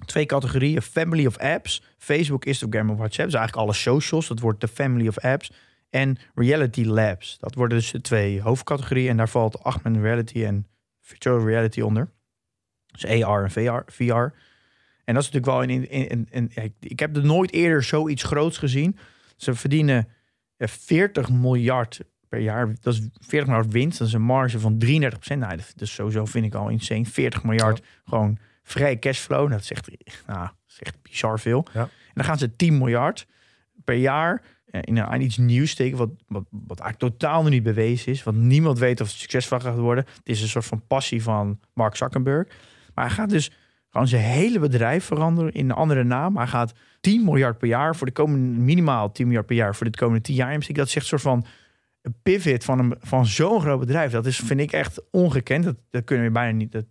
2 categorieën, family of apps. Facebook, Instagram en WhatsApp. Dus eigenlijk alle socials, dat wordt de family of apps. En reality labs. Dat worden dus de 2 hoofdcategorieën. En daar valt augmented reality en virtual reality onder. Dus AR en VR. En dat is natuurlijk wel... Ik heb er nooit eerder zoiets groots gezien. Ze verdienen 40 miljard per jaar. Dat is 40 miljard winst. Dat is een marge van 33%. Nou, dus sowieso vind ik al insane. 40 miljard gewoon... Vrij cashflow, dat is echt bizar veel. Ja. En dan gaan ze 10 miljard per jaar aan iets nieuws steken... wat eigenlijk totaal nog niet bewezen is. Want niemand weet of het succesvol gaat worden. Het is een soort van passie van Mark Zuckerberg. Maar hij gaat dus Gewoon zijn hele bedrijf veranderen in een andere naam. Hij gaat 10 miljard per jaar voor de komende, minimaal 10 miljard per jaar voor de komende 10 jaar. Dat is echt een soort van een pivot van zo'n groot bedrijf. Dat is, vind ik, echt ongekend. Dat kunnen we bijna niet. In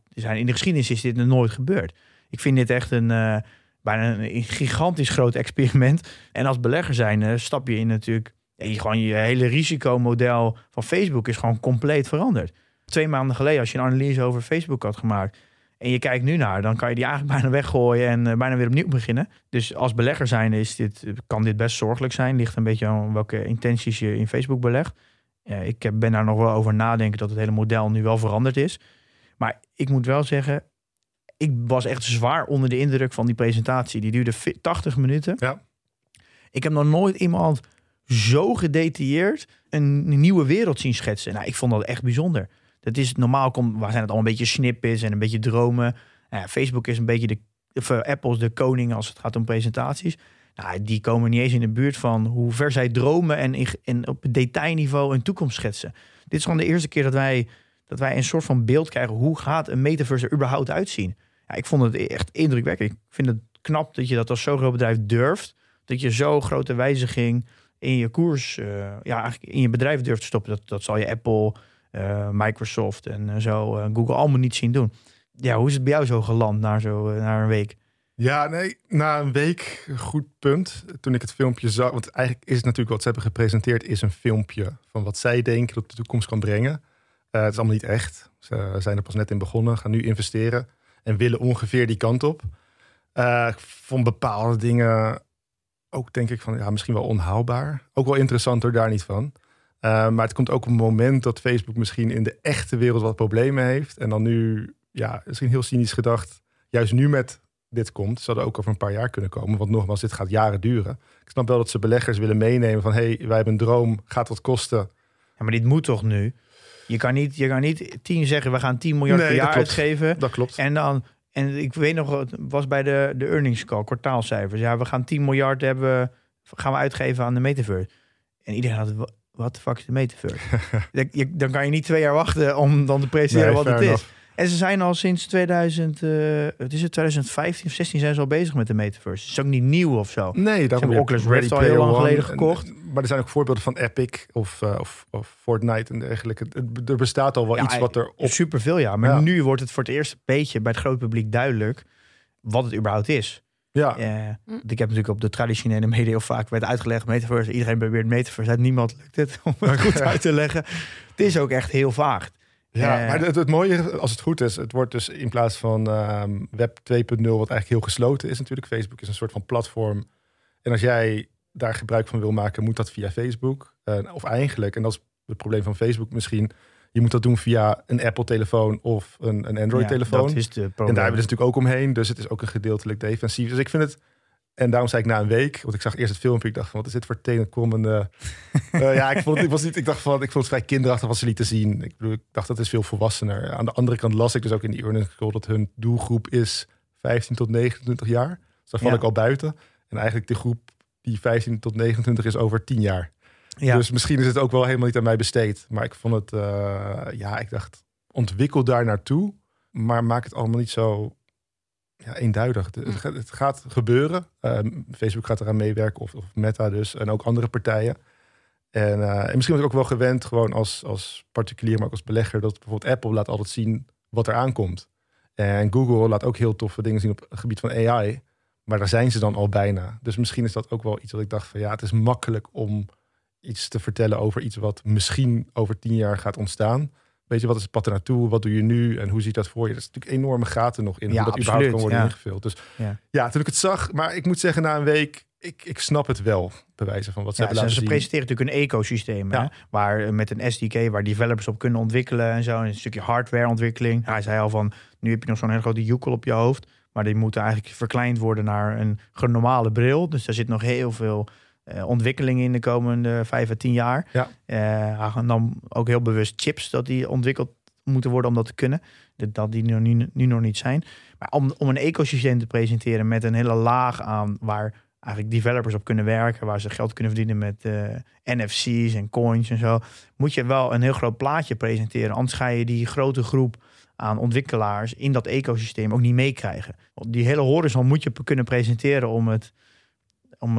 de geschiedenis is dit nog nooit gebeurd. Ik vind dit echt bijna een gigantisch groot experiment. En als belegger zijn stap je in natuurlijk. Gewoon je hele risicomodel van Facebook is gewoon compleet veranderd. 2 maanden geleden, als je een analyse over Facebook had gemaakt en je kijkt nu naar, dan kan je die eigenlijk bijna weggooien en bijna weer opnieuw beginnen. Dus als belegger zijn kan dit best zorgelijk zijn. Ligt een beetje aan welke intenties je in Facebook belegt. Ik ben daar nog wel over nadenken dat het hele model nu wel veranderd is. Maar ik moet wel zeggen, ik was echt zwaar onder de indruk van die presentatie. Die duurde 80 minuten. Ja. Ik heb nog nooit iemand zo gedetailleerd een nieuwe wereld zien schetsen. Nou, ik vond dat echt bijzonder. Dat is normaal, waar zijn het al een beetje snippets en een beetje dromen. Facebook is een beetje Apple is de koning als het gaat om presentaties. Nou, die komen niet eens in de buurt van hoe ver zij dromen en op detailniveau een toekomst schetsen. Dit is gewoon de eerste keer dat wij een soort van beeld krijgen. Hoe gaat een metaverse er überhaupt uitzien? Ja, ik vond het echt indrukwekkend. Ik vind het knap dat je dat als zo'n groot bedrijf durft. Dat je zo'n grote wijziging in je koers, eigenlijk in je bedrijf durft te stoppen. Dat zal je Apple, Microsoft en zo, Google allemaal niet zien doen. Ja, hoe is het bij jou zo geland na een week? Ja, nee, na een week, goed punt. Toen ik het filmpje zag, want eigenlijk is het natuurlijk wat ze hebben gepresenteerd, is een filmpje van wat zij denken dat de toekomst kan brengen. Het is allemaal niet echt. Ze zijn er pas net in begonnen, gaan nu investeren en willen ongeveer die kant op. Ik vond bepaalde dingen ook, denk ik, van ja, misschien wel onhaalbaar. Ook wel interessant hoor, daar niet van. Maar het komt ook op het moment dat Facebook misschien in de echte wereld wat problemen heeft. En dan nu, ja, misschien heel cynisch gedacht, juist nu met dit komt. Zou er ook over een paar jaar kunnen komen. Want nogmaals, dit gaat jaren duren. Ik snap wel dat ze beleggers willen meenemen van hey, wij hebben een droom, gaat wat kosten. Ja, maar dit moet toch nu? Je kan niet 10 zeggen, we gaan 10 miljard per jaar uitgeven. Dat klopt. En dan, en ik weet nog, het was bij de earnings call, kwartaalcijfers. Ja, we gaan 10 miljard gaan we uitgeven aan de metaverse. En iedereen had het, wat de fuck is de metaverse? Dan kan je niet 2 jaar wachten om dan te presenteren wat het is. En ze zijn al sinds 2015 of 16 zijn ze al bezig met de metaverse. Het is ook niet nieuw of zo. Nee, daarom hebben Oculus Rift al heel lang geleden gekocht. Maar er zijn ook voorbeelden van Epic of Fortnite en dergelijke. Er bestaat al wel iets wat er op. Superveel, ja. Maar nu wordt het voor het eerst een beetje bij het grote publiek duidelijk wat het überhaupt is. Ja. Ik heb natuurlijk op de traditionele media heel vaak werd uitgelegd metaverse. Iedereen probeert metaverse. Niemand lukt het om het goed uit te leggen. Het is ook echt heel vaag. Ja, maar het mooie, als het goed is, het wordt dus in plaats van web 2.0, wat eigenlijk heel gesloten is natuurlijk. Facebook is een soort van platform. En als jij daar gebruik van wil maken, moet dat via Facebook. Of eigenlijk, en dat is het probleem van Facebook misschien, je moet dat doen via een Apple-telefoon of een Android-telefoon. Ja, dat is de probleem. En daar hebben we dus natuurlijk ook omheen. Dus het is ook een gedeeltelijk defensief. Dus ik vind het. En daarom zei ik na een week, want ik zag eerst het filmpje, ik dacht van, wat is dit voor tegenkomende? Ik vond het vrij kinderachtig wat ze lieten zien. Ik bedoel, ik dacht dat is veel volwassener. Aan de andere kant las ik dus ook in die earnings call dat hun doelgroep is 15 tot 29 jaar. Dus daar val ik al buiten. En eigenlijk de groep die 15 tot 29 is over 10 jaar. Ja. Dus misschien is het ook wel helemaal niet aan mij besteed. Maar ik vond het, ik dacht, ontwikkel daar naartoe, maar maak het allemaal niet zo. Ja, eenduidig. Het gaat gebeuren. Facebook gaat eraan meewerken, of Meta dus, en ook andere partijen. En misschien was ik ook wel gewend, gewoon als particulier, maar ook als belegger, dat bijvoorbeeld Apple laat altijd zien wat er aankomt. En Google laat ook heel toffe dingen zien op het gebied van AI. Maar daar zijn ze dan al bijna. Dus misschien is dat ook wel iets wat ik dacht van, ja, het is makkelijk om iets te vertellen over iets wat misschien over 10 jaar gaat ontstaan. Weet je, wat is het pad ernaartoe? Wat doe je nu? En hoe ziet dat voor je? Dat is natuurlijk enorme gaten nog in. Ja, hoe dat überhaupt kan worden ingevuld. Dus toen ik het zag. Maar ik moet zeggen, na een week, ik snap het wel. Bij wijze van wat ze hebben laten zien. Ze presenteren natuurlijk een ecosysteem. Ja. Hè? Waar met een SDK, waar developers op kunnen ontwikkelen en zo. Een stukje hardwareontwikkeling. Hij zei al van, nu heb je nog zo'n hele grote joekel op je hoofd. Maar die moeten eigenlijk verkleind worden naar een normale bril. Dus daar zit nog heel veel ontwikkelingen in de komende 5 à 10 jaar. Ja. Dan ook heel bewust chips dat die ontwikkeld moeten worden om dat te kunnen. Dat die nu nog niet zijn. Maar om een ecosysteem te presenteren met een hele laag aan waar eigenlijk developers op kunnen werken, waar ze geld kunnen verdienen met NFC's en coins en zo, moet je wel een heel groot plaatje presenteren. Anders ga je die grote groep aan ontwikkelaars in dat ecosysteem ook niet meekrijgen. Die hele horizon moet je kunnen presenteren om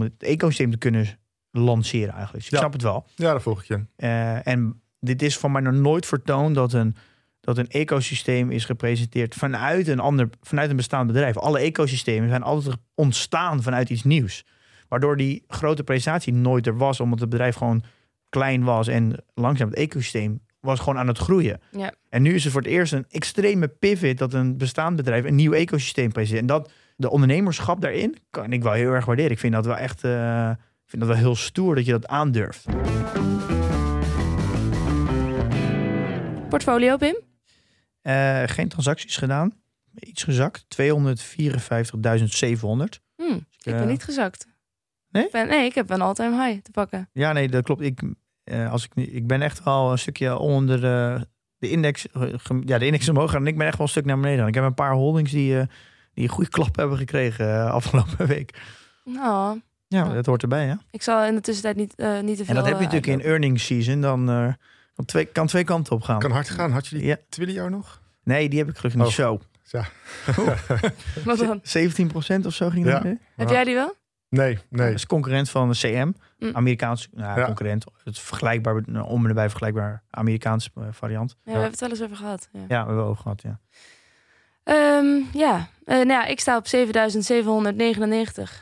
het ecosysteem te kunnen lanceren eigenlijk. Dus ik snap het wel. Ja, dat volg ik je. En dit is van mij nog nooit vertoond dat een ecosysteem is gepresenteerd vanuit een bestaand bedrijf. Alle ecosystemen zijn altijd ontstaan vanuit iets nieuws. Waardoor die grote presentatie nooit er was, omdat het bedrijf gewoon klein was en langzaam het ecosysteem was gewoon aan het groeien. Ja. En nu is het voor het eerst een extreme pivot dat een bestaand bedrijf een nieuw ecosysteem presenteert. En dat de ondernemerschap daarin kan ik wel heel erg waarderen. Ik vind dat wel echt heel stoer dat je dat aandurft. Portfolio, Pim? Geen transacties gedaan. Iets gezakt. 254.700. Ik ben niet gezakt. Nee? Ik heb een all-time high te pakken. Ja, nee, dat klopt. Ik ben echt al een stukje onder de index. De index is omhoog gaan. En ik ben echt wel een stuk naar beneden. Ik heb een paar holdings die een goede klap hebben gekregen afgelopen week. Nou. Oh. Ja, dat hoort erbij, hè? Ik zal in de tussentijd niet te veel... En dat heb je natuurlijk in earnings season. Dan kan twee kanten op gaan. Kan hard gaan. Had je die Twilio nog? Nee, die heb ik gelukkig niet zo. Ja. Wat dan? 17% of zo ging dat nu. Heb jij die wel? Nee. Dat is concurrent van de CM. Amerikaans concurrent. Het vergelijkbaar, om en bij vergelijkbaar Amerikaans variant. Ja, we hebben het wel eens over gehad. Ja, we hebben het over gehad, ja. Ik sta op 7.799.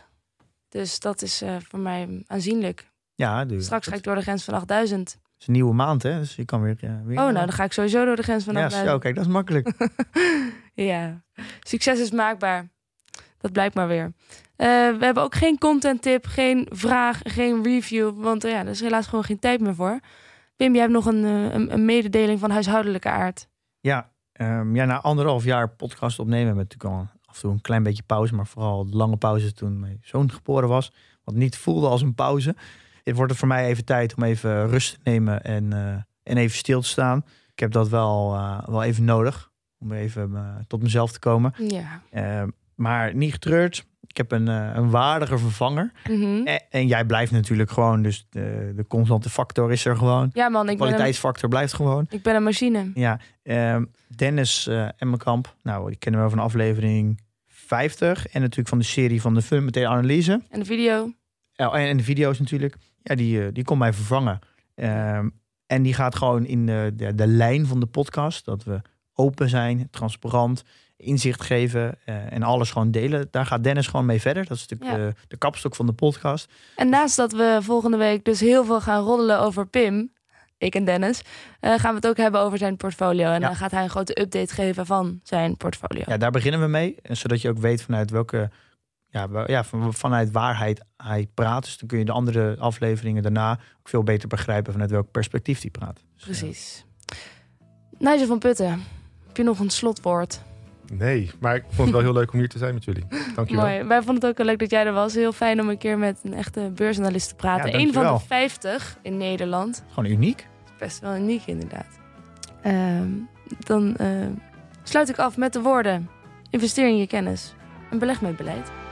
Dus dat is voor mij aanzienlijk. Ja, straks ga ik door de grens van 8.000. Het is een nieuwe maand, hè? Dus je kan weer dan ga ik sowieso door de grens van 8.000. Ja, zo, kijk, dat is makkelijk. Ja, succes is maakbaar. Dat blijkt maar weer. We hebben ook geen content tip, geen vraag, geen review. Want er is helaas gewoon geen tijd meer voor. Pim, jij hebt nog een mededeling van huishoudelijke aard. Ja, na 1,5 jaar podcast opnemen met Tukan. Af en toe een klein beetje pauze, maar vooral lange pauzes toen mijn zoon geboren was. Wat niet voelde als een pauze. Het wordt voor mij even tijd om even rust te nemen en even stil te staan. Ik heb dat wel even nodig om even tot mezelf te komen. Ja. Maar niet getreurd. Ik heb een waardige vervanger. Mm-hmm. En jij blijft natuurlijk gewoon. Dus de constante factor is er gewoon. Ja, man, de kwaliteitsfactor blijft gewoon. Ik ben een machine. Ja, Dennis Emmerkamp. Nou, die kennen we van aflevering 50. En natuurlijk van de serie van de fundamentele analyse. En de video. En de video's natuurlijk. Ja, die komt mij vervangen. En die gaat gewoon in de lijn van de podcast. Dat we open zijn, transparant, inzicht geven en alles gewoon delen. Daar gaat Dennis gewoon mee verder. Dat is natuurlijk de kapstok van de podcast. En naast dat we volgende week dus heel veel gaan roddelen over Pim, ik en Dennis, gaan we het ook hebben over zijn portfolio. En dan gaat hij een grote update geven van zijn portfolio. Ja, daar beginnen we mee. Zodat je ook weet vanuit welke... vanuit waarheid hij praat. Dus dan kun je de andere afleveringen daarna ook veel beter begrijpen vanuit welk perspectief hij praat. Dus, precies. Nigel van Putten, heb je nog een slotwoord? Nee, maar ik vond het wel heel leuk om hier te zijn met jullie. Dankjewel. Mooi. Wij vonden het ook leuk dat jij er was. Heel fijn om een keer met een echte beursanalist te praten. Ja, Eén van de 50 in Nederland. Gewoon uniek. Best wel uniek, inderdaad. Dan sluit ik af met de woorden: investeer in je kennis en beleg met beleid.